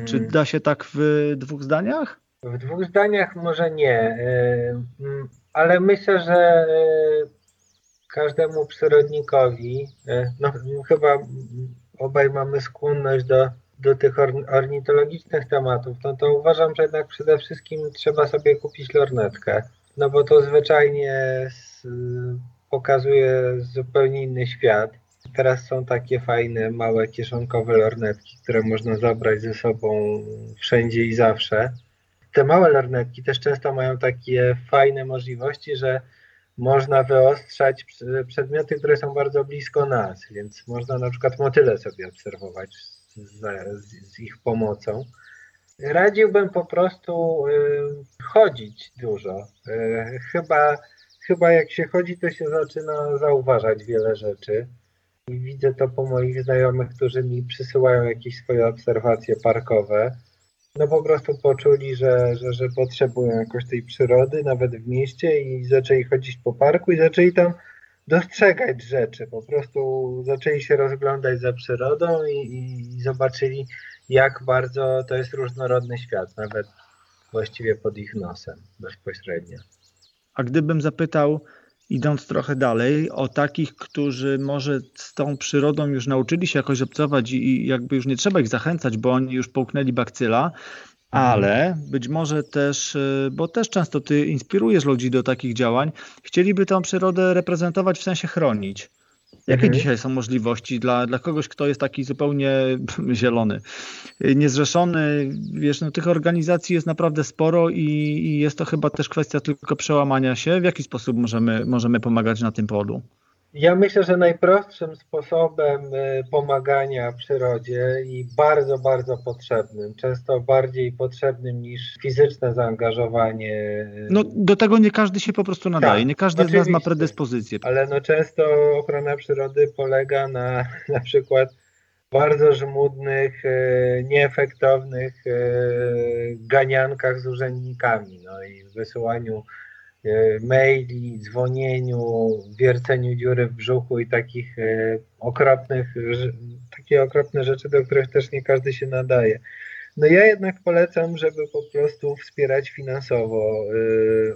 Czy da się tak w 2 zdaniach? W 2 zdaniach może nie, ale myślę, że każdemu przyrodnikowi, no chyba obaj mamy skłonność do tych ornitologicznych tematów, no to uważam, że jednak przede wszystkim trzeba sobie kupić lornetkę, no bo to zwyczajnie pokazuje zupełnie inny świat. Teraz są takie fajne, małe, kieszonkowe lornetki, które można zabrać ze sobą wszędzie i zawsze. Te małe lornetki też często mają takie fajne możliwości, że można wyostrzać przedmioty, które są bardzo blisko nas, więc można na przykład motyle sobie obserwować z ich pomocą. Radziłbym po prostu chodzić dużo. Chyba jak się chodzi, to się zaczyna zauważać wiele rzeczy. I widzę to po moich znajomych, którzy mi przysyłają jakieś swoje obserwacje parkowe. No po prostu poczuli, że potrzebują jakoś tej przyrody, nawet w mieście, i zaczęli chodzić po parku i zaczęli tam dostrzegać rzeczy, po prostu zaczęli się rozglądać za przyrodą i zobaczyli, jak bardzo to jest różnorodny świat, nawet właściwie pod ich nosem bezpośrednio. A gdybym zapytał, idąc trochę dalej, o takich, którzy może z tą przyrodą już nauczyli się jakoś obcować i jakby już nie trzeba ich zachęcać, bo oni już połknęli bakcyla, ale być może też, bo też często ty inspirujesz ludzi do takich działań, chcieliby tą przyrodę reprezentować, w sensie chronić. Jakie dzisiaj są możliwości dla kogoś, kto jest taki zupełnie zielony, niezrzeszony? Wiesz, no, tych organizacji jest naprawdę sporo i jest to chyba też kwestia tylko przełamania się. W jaki sposób możemy pomagać na tym polu? Ja myślę, że najprostszym sposobem pomagania przyrodzie i bardzo, bardzo potrzebnym, często bardziej potrzebnym niż fizyczne zaangażowanie. No do tego nie każdy się po prostu nadaje, tak, nie każdy z nas ma predyspozycję. Ale no często ochrona przyrody polega na przykład bardzo żmudnych, nieefektownych ganiankach z urzędnikami, no i wysyłaniu maili, dzwonieniu, wierceniu dziury w brzuchu i takich takie okropne rzeczy, do których też nie każdy się nadaje. No ja jednak polecam, żeby po prostu wspierać finansowo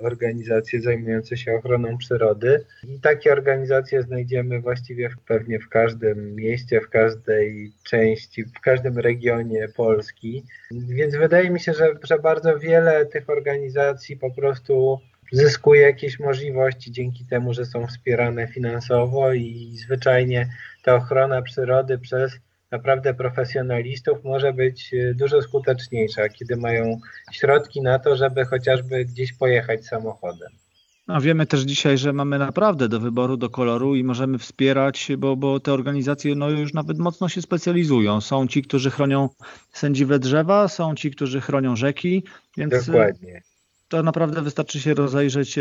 organizacje zajmujące się ochroną przyrody. I takie organizacje znajdziemy właściwie pewnie w każdym mieście, w każdej części, w każdym regionie Polski. Więc wydaje mi się, że bardzo wiele tych organizacji po prostu zyskuje jakieś możliwości dzięki temu, że są wspierane finansowo i zwyczajnie ta ochrona przyrody przez naprawdę profesjonalistów może być dużo skuteczniejsza, kiedy mają środki na to, żeby chociażby gdzieś pojechać samochodem. A wiemy też dzisiaj, że mamy naprawdę do wyboru, do koloru i możemy wspierać, bo te organizacje no już nawet mocno się specjalizują. Są ci, którzy chronią sędziwe drzewa, są ci, którzy chronią rzeki. Więc dokładnie. To naprawdę wystarczy się rozejrzeć,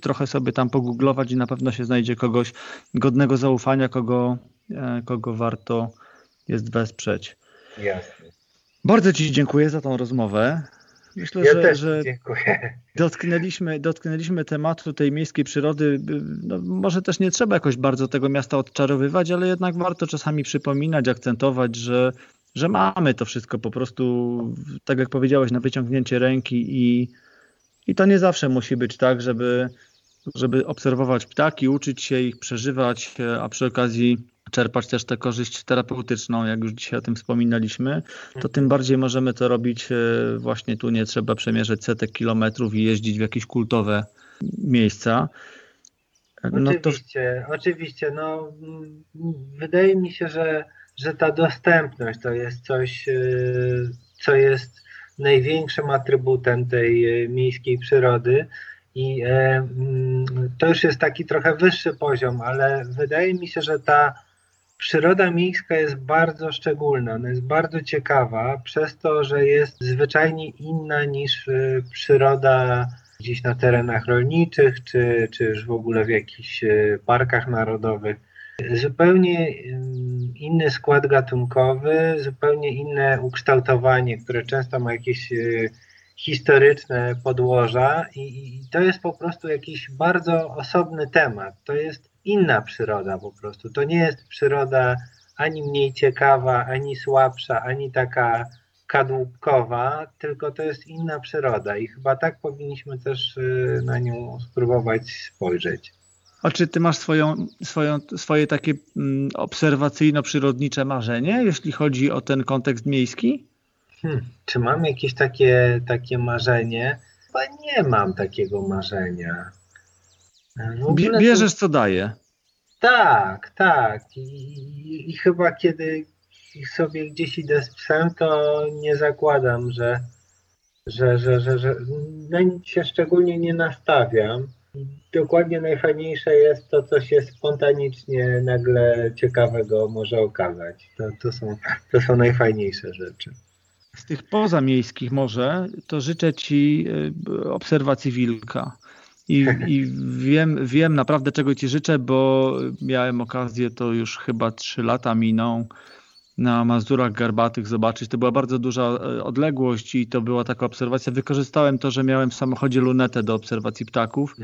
trochę sobie tam pogooglować i na pewno się znajdzie kogoś godnego zaufania, kogo warto jest wesprzeć. Jasne. Bardzo Ci dziękuję za tą rozmowę. Myślę, że dotknęliśmy tematu tej miejskiej przyrody. No, może też nie trzeba jakoś bardzo tego miasta odczarowywać, ale jednak warto czasami przypominać, akcentować, że mamy to wszystko po prostu, tak jak powiedziałeś, na wyciągnięcie ręki i to nie zawsze musi być tak, żeby obserwować ptaki, uczyć się ich, przeżywać, a przy okazji czerpać też tę korzyść terapeutyczną, jak już dzisiaj o tym wspominaliśmy, to tym bardziej możemy to robić właśnie tu, nie trzeba przemierzać setek kilometrów i jeździć w jakieś kultowe miejsca. No oczywiście, no wydaje mi się, że ta dostępność to jest coś, co jest największym atrybutem tej miejskiej przyrody i to już jest taki trochę wyższy poziom, ale wydaje mi się, że ta przyroda miejska jest bardzo szczególna, ona jest bardzo ciekawa przez to, że jest zwyczajnie inna niż przyroda gdzieś na terenach rolniczych czy już w ogóle w jakichś parkach narodowych. Zupełnie inny skład gatunkowy, zupełnie inne ukształtowanie, które często ma jakieś historyczne podłoża i to jest po prostu jakiś bardzo osobny temat. To jest inna przyroda po prostu. To nie jest przyroda ani mniej ciekawa, ani słabsza, ani taka kadłubkowa, tylko to jest inna przyroda i chyba tak powinniśmy też na nią spróbować spojrzeć. A czy ty masz swoje takie obserwacyjno-przyrodnicze marzenie, jeśli chodzi o ten kontekst miejski? Czy mam jakieś takie marzenie? Chyba nie mam takiego marzenia. Bierzesz, co daje. Tak. I chyba kiedy sobie gdzieś idę z psem, to nie zakładam, że na nic się szczególnie nie nastawiam. Dokładnie najfajniejsze jest to, co się spontanicznie nagle ciekawego może okazać. To są najfajniejsze rzeczy. Z tych pozamiejskich może, to życzę Ci obserwacji wilka. I wiem naprawdę, czego Ci życzę, bo miałem okazję, to już chyba 3 lata minął, na Mazurach Garbatych zobaczyć. To była bardzo duża odległość i to była taka obserwacja. Wykorzystałem to, że miałem w samochodzie lunetę do obserwacji ptaków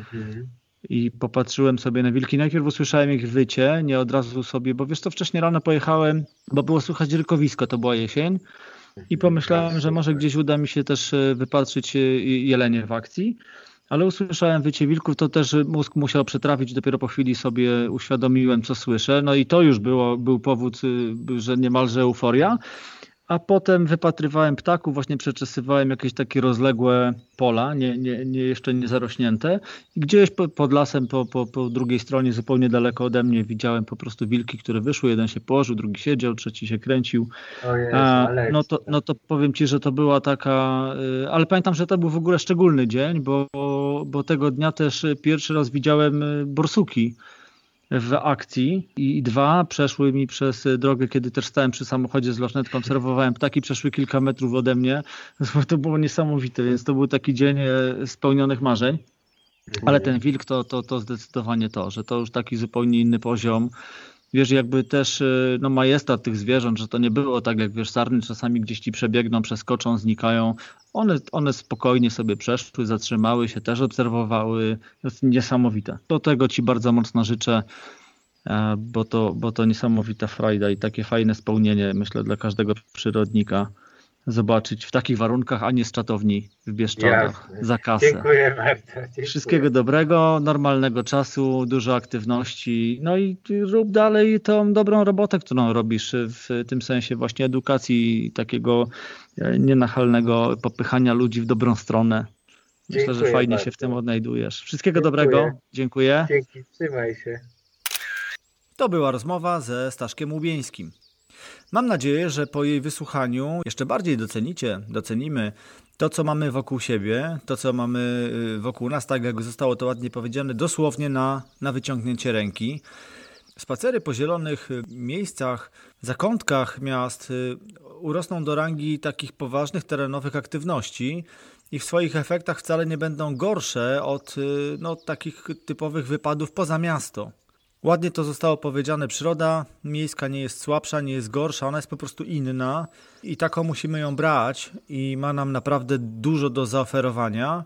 i popatrzyłem sobie na wilki. Najpierw usłyszałem ich wycie, nie od razu sobie, bo wiesz co, wcześniej rano pojechałem, bo było słychać rynkowisko, to była jesień i pomyślałem, że może gdzieś uda mi się też wypatrzyć jelenie w akcji. Ale usłyszałem wycie wilków, to też mózg musiał przetrawić, dopiero po chwili sobie uświadomiłem, co słyszę. No i to już był powód, że niemalże euforia. A potem wypatrywałem ptaków, właśnie przeczesywałem jakieś takie rozległe pola, jeszcze nie zarośnięte. I gdzieś pod lasem, po drugiej stronie, zupełnie daleko ode mnie, widziałem po prostu wilki, które wyszły. Jeden się położył, drugi siedział, trzeci się kręcił. O Jezu, no to powiem Ci, że to była taka... Ale pamiętam, że to był w ogóle szczególny dzień, bo tego dnia też pierwszy raz widziałem borsuki. w akcji i dwa przeszły mi przez drogę, kiedy też stałem przy samochodzie z lornetką, obserwowałem ptaki, przeszły kilka metrów ode mnie. To było niesamowite, więc to był taki dzień spełnionych marzeń. Ale ten wilk to zdecydowanie to, że to już taki zupełnie inny poziom. Wiesz, jakby też no, majestat tych zwierząt, że to nie było tak jak, wiesz, sarny czasami gdzieś ci przebiegną, przeskoczą, znikają. One spokojnie sobie przeszły, zatrzymały się, też obserwowały. To jest niesamowite. Do tego ci bardzo mocno życzę, bo to niesamowita frajda i takie fajne spełnienie, myślę, dla każdego przyrodnika. Zobaczyć w takich warunkach, a nie z czatowni w Bieszczadach. Jasne. Za kasę. Dziękuję bardzo. Dziękuję. Wszystkiego dobrego, normalnego czasu, dużo aktywności. No i rób dalej tą dobrą robotę, którą robisz w tym sensie właśnie edukacji, takiego nienachalnego popychania ludzi w dobrą stronę. Myślę, dziękuję, że fajnie bardzo się w tym odnajdujesz. Wszystkiego dobrego. Dziękuję. Dzięki, trzymaj się. To była rozmowa ze Staszkiem Łubieńskim. Mam nadzieję, że po jej wysłuchaniu jeszcze bardziej docenimy to, co mamy wokół siebie, to, co mamy wokół nas, tak jak zostało to ładnie powiedziane, dosłownie na wyciągnięcie ręki. Spacery po zielonych miejscach, zakątkach miast urosną do rangi takich poważnych terenowych aktywności i w swoich efektach wcale nie będą gorsze od takich typowych wypadów poza miasto. Ładnie to zostało powiedziane, przyroda miejska nie jest słabsza, nie jest gorsza, ona jest po prostu inna i taką musimy ją brać i ma nam naprawdę dużo do zaoferowania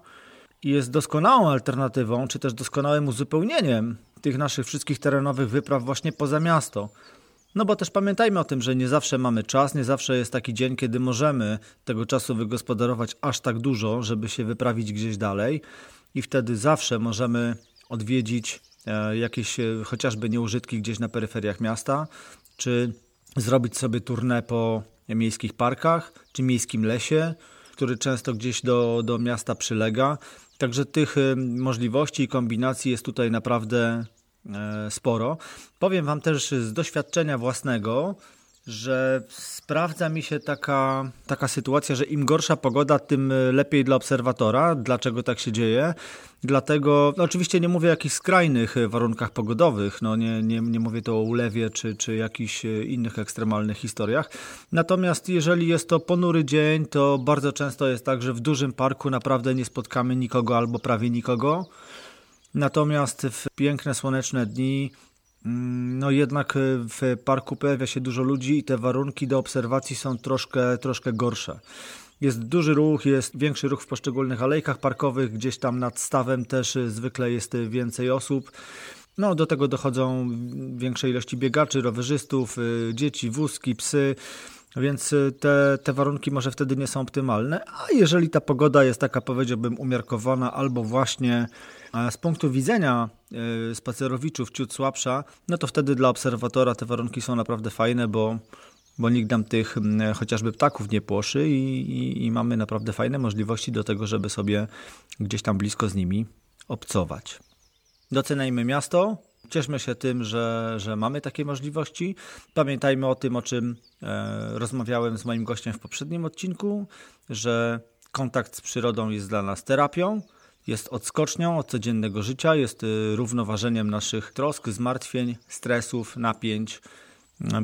i jest doskonałą alternatywą, czy też doskonałym uzupełnieniem tych naszych wszystkich terenowych wypraw właśnie poza miasto. No bo też pamiętajmy o tym, że nie zawsze mamy czas, nie zawsze jest taki dzień, kiedy możemy tego czasu wygospodarować aż tak dużo, żeby się wyprawić gdzieś dalej i wtedy zawsze możemy odwiedzić jakieś chociażby nieużytki gdzieś na peryferiach miasta, czy zrobić sobie tournée po miejskich parkach, czy miejskim lesie, który często gdzieś do miasta przylega. Także tych możliwości i kombinacji jest tutaj naprawdę sporo. Powiem Wam też z doświadczenia własnego, że sprawdza mi się taka sytuacja, że im gorsza pogoda, tym lepiej dla obserwatora. Dlaczego tak się dzieje? Dlatego, oczywiście nie mówię o jakichś skrajnych warunkach pogodowych, nie mówię to o ulewie czy jakichś innych ekstremalnych historiach. Natomiast jeżeli jest to ponury dzień, to bardzo często jest tak, że w dużym parku naprawdę nie spotkamy nikogo albo prawie nikogo. Natomiast w piękne, słoneczne dni jednak w parku pojawia się dużo ludzi i te warunki do obserwacji są troszkę gorsze. Jest duży ruch, jest większy ruch w poszczególnych alejkach parkowych, gdzieś tam nad stawem też zwykle jest więcej osób. Do tego dochodzą większe ilości biegaczy, rowerzystów, dzieci, wózki, psy, więc te warunki może wtedy nie są optymalne. A jeżeli ta pogoda jest taka, powiedziałbym, umiarkowana albo właśnie z punktu widzenia spacerowiczów ciut słabsza, no to wtedy dla obserwatora te warunki są naprawdę fajne, bo nikt nam tych chociażby ptaków nie płoszy i mamy naprawdę fajne możliwości do tego, żeby sobie gdzieś tam blisko z nimi obcować. Docenajmy miasto, cieszmy się tym, że mamy takie możliwości. Pamiętajmy o tym, o czym rozmawiałem z moim gościem w poprzednim odcinku, że kontakt z przyrodą jest dla nas terapią, jest odskocznią od codziennego życia, jest równoważeniem naszych trosk, zmartwień, stresów, napięć.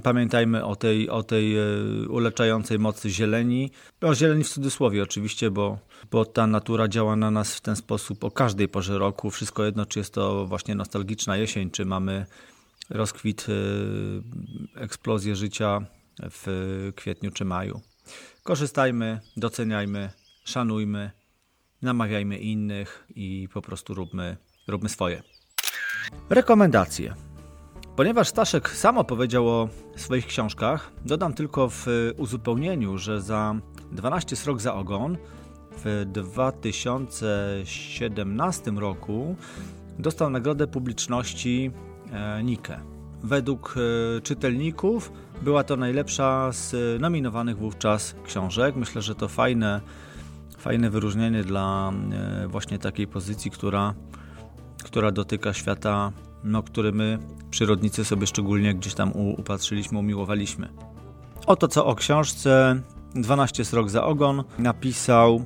Pamiętajmy o tej uleczającej mocy zieleni. O zieleni w cudzysłowie oczywiście, bo ta natura działa na nas w ten sposób o każdej porze roku. Wszystko jedno, czy jest to właśnie nostalgiczna jesień, czy mamy rozkwit, eksplozję życia w kwietniu czy maju. Korzystajmy, doceniajmy, szanujmy, namawiajmy innych i po prostu róbmy swoje. Rekomendacje. Ponieważ Staszek sam opowiedział o swoich książkach, dodam tylko w uzupełnieniu, że za 12 srok za ogon w 2017 roku dostał nagrodę publiczności Nikę. Według czytelników była to najlepsza z nominowanych wówczas książek. Myślę, że to fajne wyróżnienie dla właśnie takiej pozycji, która dotyka świata, który my przyrodnicy sobie szczególnie gdzieś tam upatrzyliśmy, umiłowaliśmy. Oto co o książce 12 srok za ogon napisał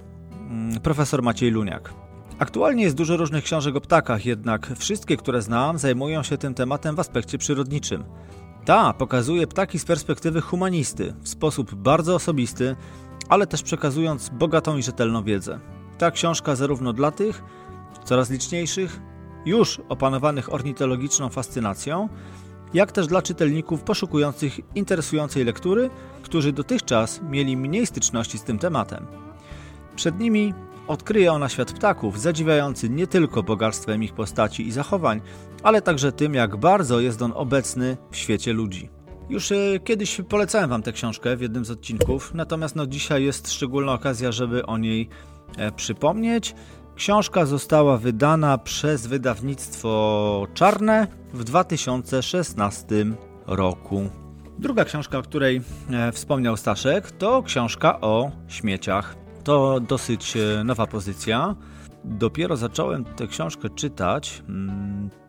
profesor Maciej Luniak. Aktualnie jest dużo różnych książek o ptakach, jednak wszystkie, które znam, zajmują się tym tematem w aspekcie przyrodniczym. Ta pokazuje ptaki z perspektywy humanisty, w sposób bardzo osobisty, ale też przekazując bogatą i rzetelną wiedzę. Ta książka zarówno dla tych coraz liczniejszych, już opanowanych ornitologiczną fascynacją, jak też dla czytelników poszukujących interesującej lektury, którzy dotychczas mieli mniej styczności z tym tematem. Przed nimi odkryje ona świat ptaków, zadziwiający nie tylko bogactwem ich postaci i zachowań, ale także tym, jak bardzo jest on obecny w świecie ludzi. Już kiedyś polecałem Wam tę książkę w jednym z odcinków, natomiast dzisiaj jest szczególna okazja, żeby o niej przypomnieć. Książka została wydana przez wydawnictwo Czarne w 2016 roku. Druga książka, o której wspomniał Staszek, to książka o śmieciach. To dosyć nowa pozycja. Dopiero zacząłem tę książkę czytać,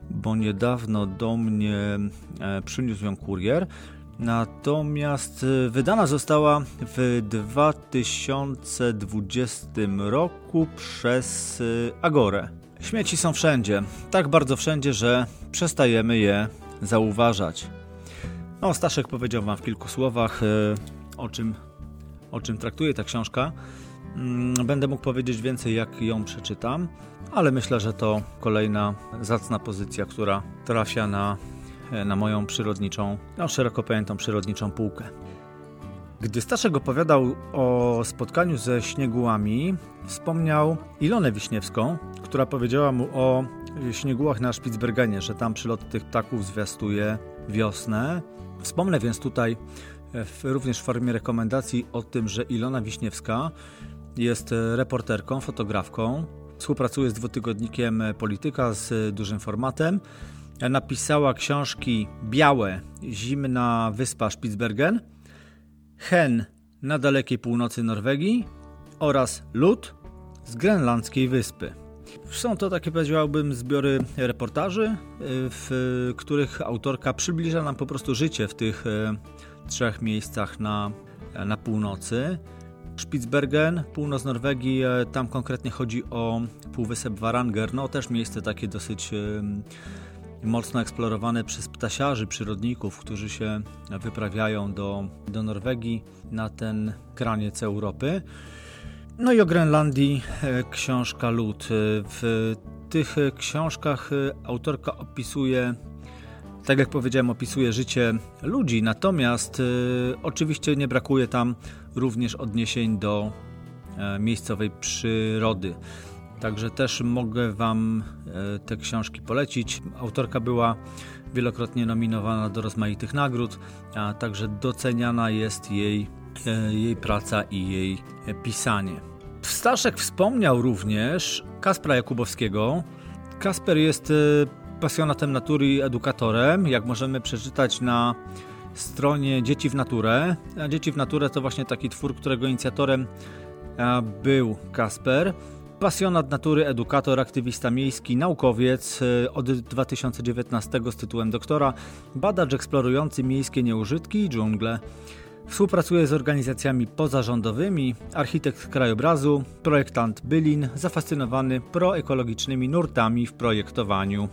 bo niedawno do mnie przyniósł ją kurier. Natomiast wydana została w 2020 roku przez Agorę. Śmieci są wszędzie, tak bardzo wszędzie, że przestajemy je zauważać. Staszek powiedział Wam w kilku słowach, o czym traktuje ta książka. Będę mógł powiedzieć więcej, jak ją przeczytam, ale myślę, że to kolejna zacna pozycja, która trafia na moją przyrodniczą, szeroko pojętą przyrodniczą półkę. Gdy Staszek opowiadał o spotkaniu ze śniegułami, wspomniał Ilonę Wiśniewską, która powiedziała mu o śniegułach na Spitsbergenie, że tam przylot tych ptaków zwiastuje wiosnę. Wspomnę więc tutaj również w formie rekomendacji o tym, że Ilona Wiśniewska jest reporterką, fotografką, współpracuje z dwutygodnikiem Polityka z dużym formatem. Napisała książki Białe, Zimna wyspa Spitsbergen, Hen na dalekiej północy Norwegii oraz Lód z Grenlandzkiej wyspy. Są to takie, powiedziałbym, zbiory reportaży, w których autorka przybliża nam po prostu życie w tych trzech miejscach na północy. Spitsbergen, północ Norwegii, tam konkretnie chodzi o półwysep Varanger, też miejsce takie dosyć mocno eksplorowane przez ptasiarzy, przyrodników, którzy się wyprawiają do Norwegii na ten kraniec Europy. I o Grenlandii książka Lód. W tych książkach autorka opisuje, tak jak powiedziałem, opisuje życie ludzi, natomiast oczywiście nie brakuje tam również odniesień do miejscowej przyrody. Także też mogę Wam te książki polecić. Autorka była wielokrotnie nominowana do rozmaitych nagród, a także doceniana jest jej praca i jej pisanie. Staszek wspomniał również Kaspra Jakubowskiego. Kasper jest pasjonatem natury i edukatorem, jak możemy przeczytać na stronie Dzieci w naturę. Dzieci w naturę to właśnie taki twór, którego inicjatorem był Kasper. Pasjonat natury, edukator, aktywista miejski, naukowiec od 2019 z tytułem doktora, badacz eksplorujący miejskie nieużytki i dżunglę. Współpracuje z organizacjami pozarządowymi, architekt krajobrazu, projektant bylin, zafascynowany proekologicznymi nurtami w projektowaniu.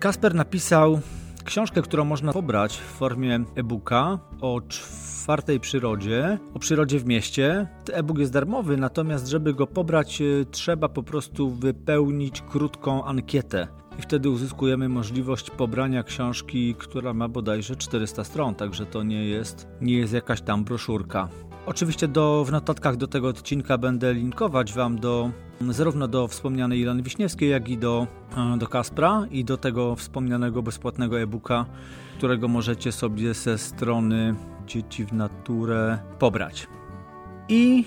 Kasper napisał książkę, którą można pobrać w formie e-booka o czwartej przyrodzie, o przyrodzie w mieście. E-book jest darmowy, natomiast żeby go pobrać, trzeba po prostu wypełnić krótką ankietę. I wtedy uzyskujemy możliwość pobrania książki, która ma bodajże 400 stron, także to nie jest jakaś tam broszurka. Oczywiście w notatkach do tego odcinka będę linkować Wam zarówno do wspomnianej Ilony Wiśniewskiej, jak i do Kaspra i do tego wspomnianego bezpłatnego e-booka, którego możecie sobie ze strony Dzieci w naturę pobrać. I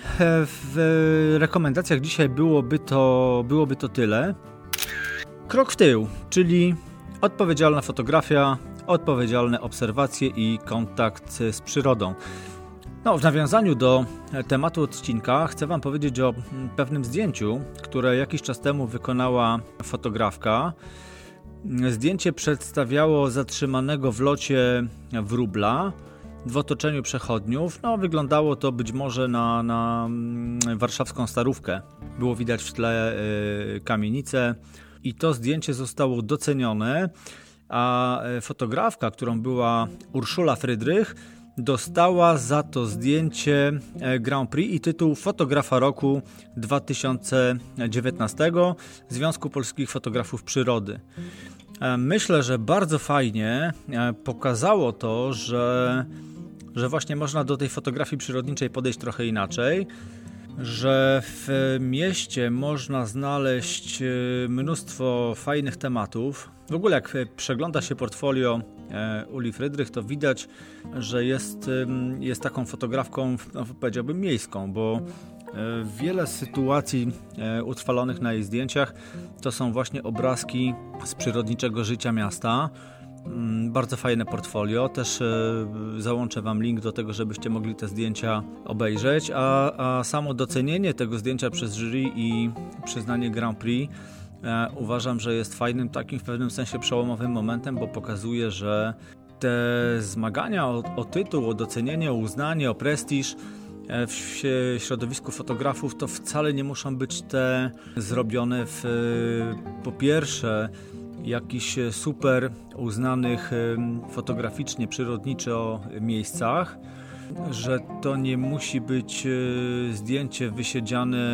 w rekomendacjach dzisiaj byłoby to tyle. Krok w tył, czyli odpowiedzialna fotografia, odpowiedzialne obserwacje i kontakt z przyrodą. W nawiązaniu do tematu odcinka chcę Wam powiedzieć o pewnym zdjęciu, które jakiś czas temu wykonała fotografka. Zdjęcie przedstawiało zatrzymanego w locie wróbla, w otoczeniu przechodniów. No, wyglądało to być może na warszawską starówkę. Było widać w tle kamienice i to zdjęcie zostało docenione, a fotografka, którą była Urszula Frydrych, dostała za to zdjęcie Grand Prix i tytuł Fotografa Roku 2019 Związku Polskich Fotografów Przyrody. Myślę, że bardzo fajnie pokazało to, że właśnie można do tej fotografii przyrodniczej podejść trochę inaczej, że w mieście można znaleźć mnóstwo fajnych tematów. W ogóle jak przegląda się portfolio Uli Frydrych, to widać, że jest taką fotografką, powiedziałbym, miejską, bo wiele sytuacji utrwalonych na jej zdjęciach to są właśnie obrazki z przyrodniczego życia miasta. Bardzo fajne portfolio, też załączę Wam link do tego, żebyście mogli te zdjęcia obejrzeć, a samo docenienie tego zdjęcia przez jury i przyznanie Grand Prix uważam, że jest fajnym, takim w pewnym sensie przełomowym momentem, bo pokazuje, że te zmagania o tytuł, o docenienie, o uznanie, o prestiż w środowisku fotografów to wcale nie muszą być te zrobione w, po pierwsze, jakichś super uznanych fotograficznie, przyrodniczo miejscach, że to nie musi być zdjęcie wysiedziane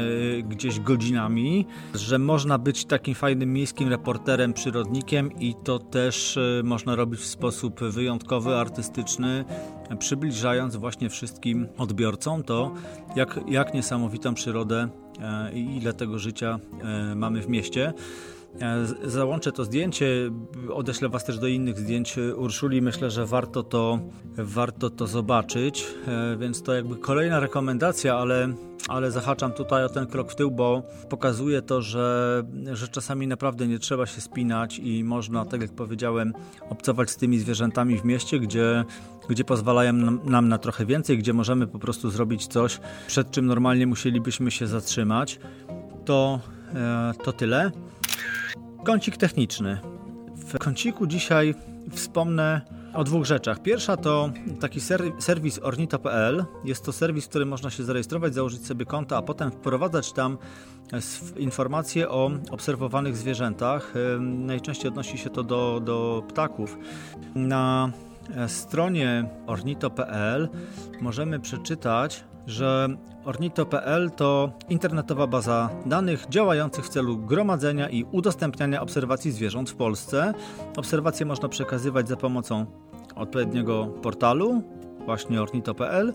gdzieś godzinami, że można być takim fajnym miejskim reporterem, przyrodnikiem i to też można robić w sposób wyjątkowy, artystyczny, przybliżając właśnie wszystkim odbiorcom to, jak niesamowitą przyrodę i ile tego życia mamy w mieście. Załączę to zdjęcie, odeślę Was też do innych zdjęć Urszuli, myślę, że warto to zobaczyć, więc to jakby kolejna rekomendacja, ale zahaczam tutaj o ten krok w tył, bo pokazuje to, że czasami naprawdę nie trzeba się spinać i można, tak jak powiedziałem, obcować z tymi zwierzętami w mieście, gdzie pozwalają nam na trochę więcej, gdzie możemy po prostu zrobić coś, przed czym normalnie musielibyśmy się zatrzymać. To tyle. Kącik techniczny. W kąciku dzisiaj wspomnę o dwóch rzeczach. Pierwsza to taki serwis ornitho.pl. Jest to serwis, w którym można się zarejestrować, założyć sobie konto, a potem wprowadzać tam informacje o obserwowanych zwierzętach. Najczęściej odnosi się to do ptaków. Na stronie ornitho.pl możemy przeczytać, że ornitho.pl to internetowa baza danych działających w celu gromadzenia i udostępniania obserwacji zwierząt w Polsce. Obserwacje można przekazywać za pomocą odpowiedniego portalu, właśnie ornitho.pl,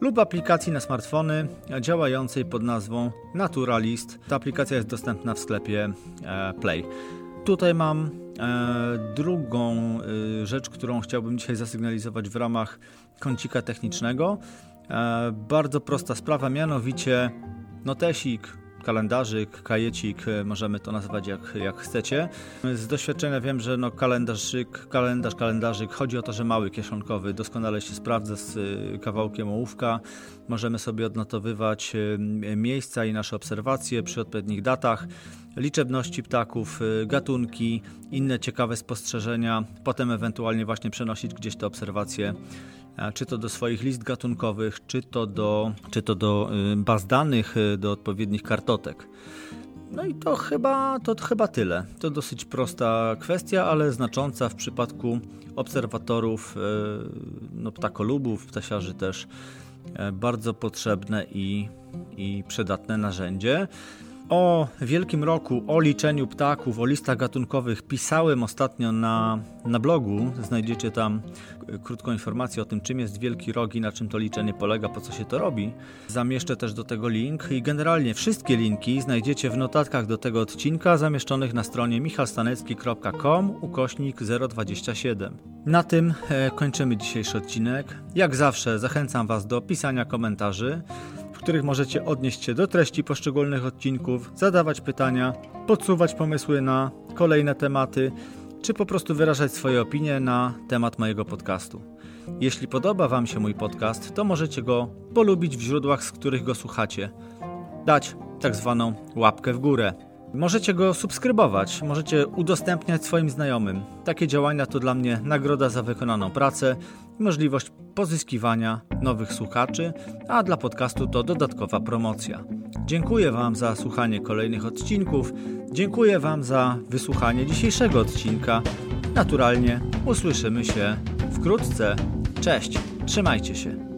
lub aplikacji na smartfony działającej pod nazwą Naturalist. Ta aplikacja jest dostępna w sklepie Play. Tutaj mam drugą rzecz, którą chciałbym dzisiaj zasygnalizować w ramach kącika technicznego. Bardzo prosta sprawa, mianowicie notesik, kalendarzyk, kajecik, możemy to nazwać jak chcecie. Z doświadczenia wiem, że kalendarzyk, chodzi o to, że mały kieszonkowy doskonale się sprawdza z kawałkiem ołówka. Możemy sobie odnotowywać miejsca i nasze obserwacje przy odpowiednich datach, liczebności ptaków, gatunki, inne ciekawe spostrzeżenia, potem ewentualnie właśnie przenosić gdzieś te obserwacje, czy to do swoich list gatunkowych, czy to do baz danych, do odpowiednich kartotek. No i to chyba tyle. To dosyć prosta kwestia, ale znacząca w przypadku obserwatorów, ptakolubów, ptasiarzy też bardzo potrzebne i przydatne narzędzie. O Wielkim Roku, o liczeniu ptaków, o listach gatunkowych pisałem ostatnio na blogu. Znajdziecie tam krótką informację o tym, czym jest Wielki Rok i na czym to liczenie polega, po co się to robi. Zamieszczę też do tego link i generalnie wszystkie linki znajdziecie w notatkach do tego odcinka zamieszczonych na stronie michalstanecki.com/027. Na tym kończymy dzisiejszy odcinek. Jak zawsze zachęcam Was do pisania komentarzy, w których możecie odnieść się do treści poszczególnych odcinków, zadawać pytania, podsuwać pomysły na kolejne tematy, czy po prostu wyrażać swoje opinie na temat mojego podcastu. Jeśli podoba Wam się mój podcast, to możecie go polubić w źródłach, z których go słuchacie. Dać tak zwaną łapkę w górę. Możecie go subskrybować, możecie udostępniać swoim znajomym. Takie działania to dla mnie nagroda za wykonaną pracę, możliwość pozyskiwania nowych słuchaczy, a dla podcastu to dodatkowa promocja. Dziękuję Wam za słuchanie kolejnych odcinków, dziękuję Wam za wysłuchanie dzisiejszego odcinka. Naturalnie usłyszymy się wkrótce. Cześć, trzymajcie się.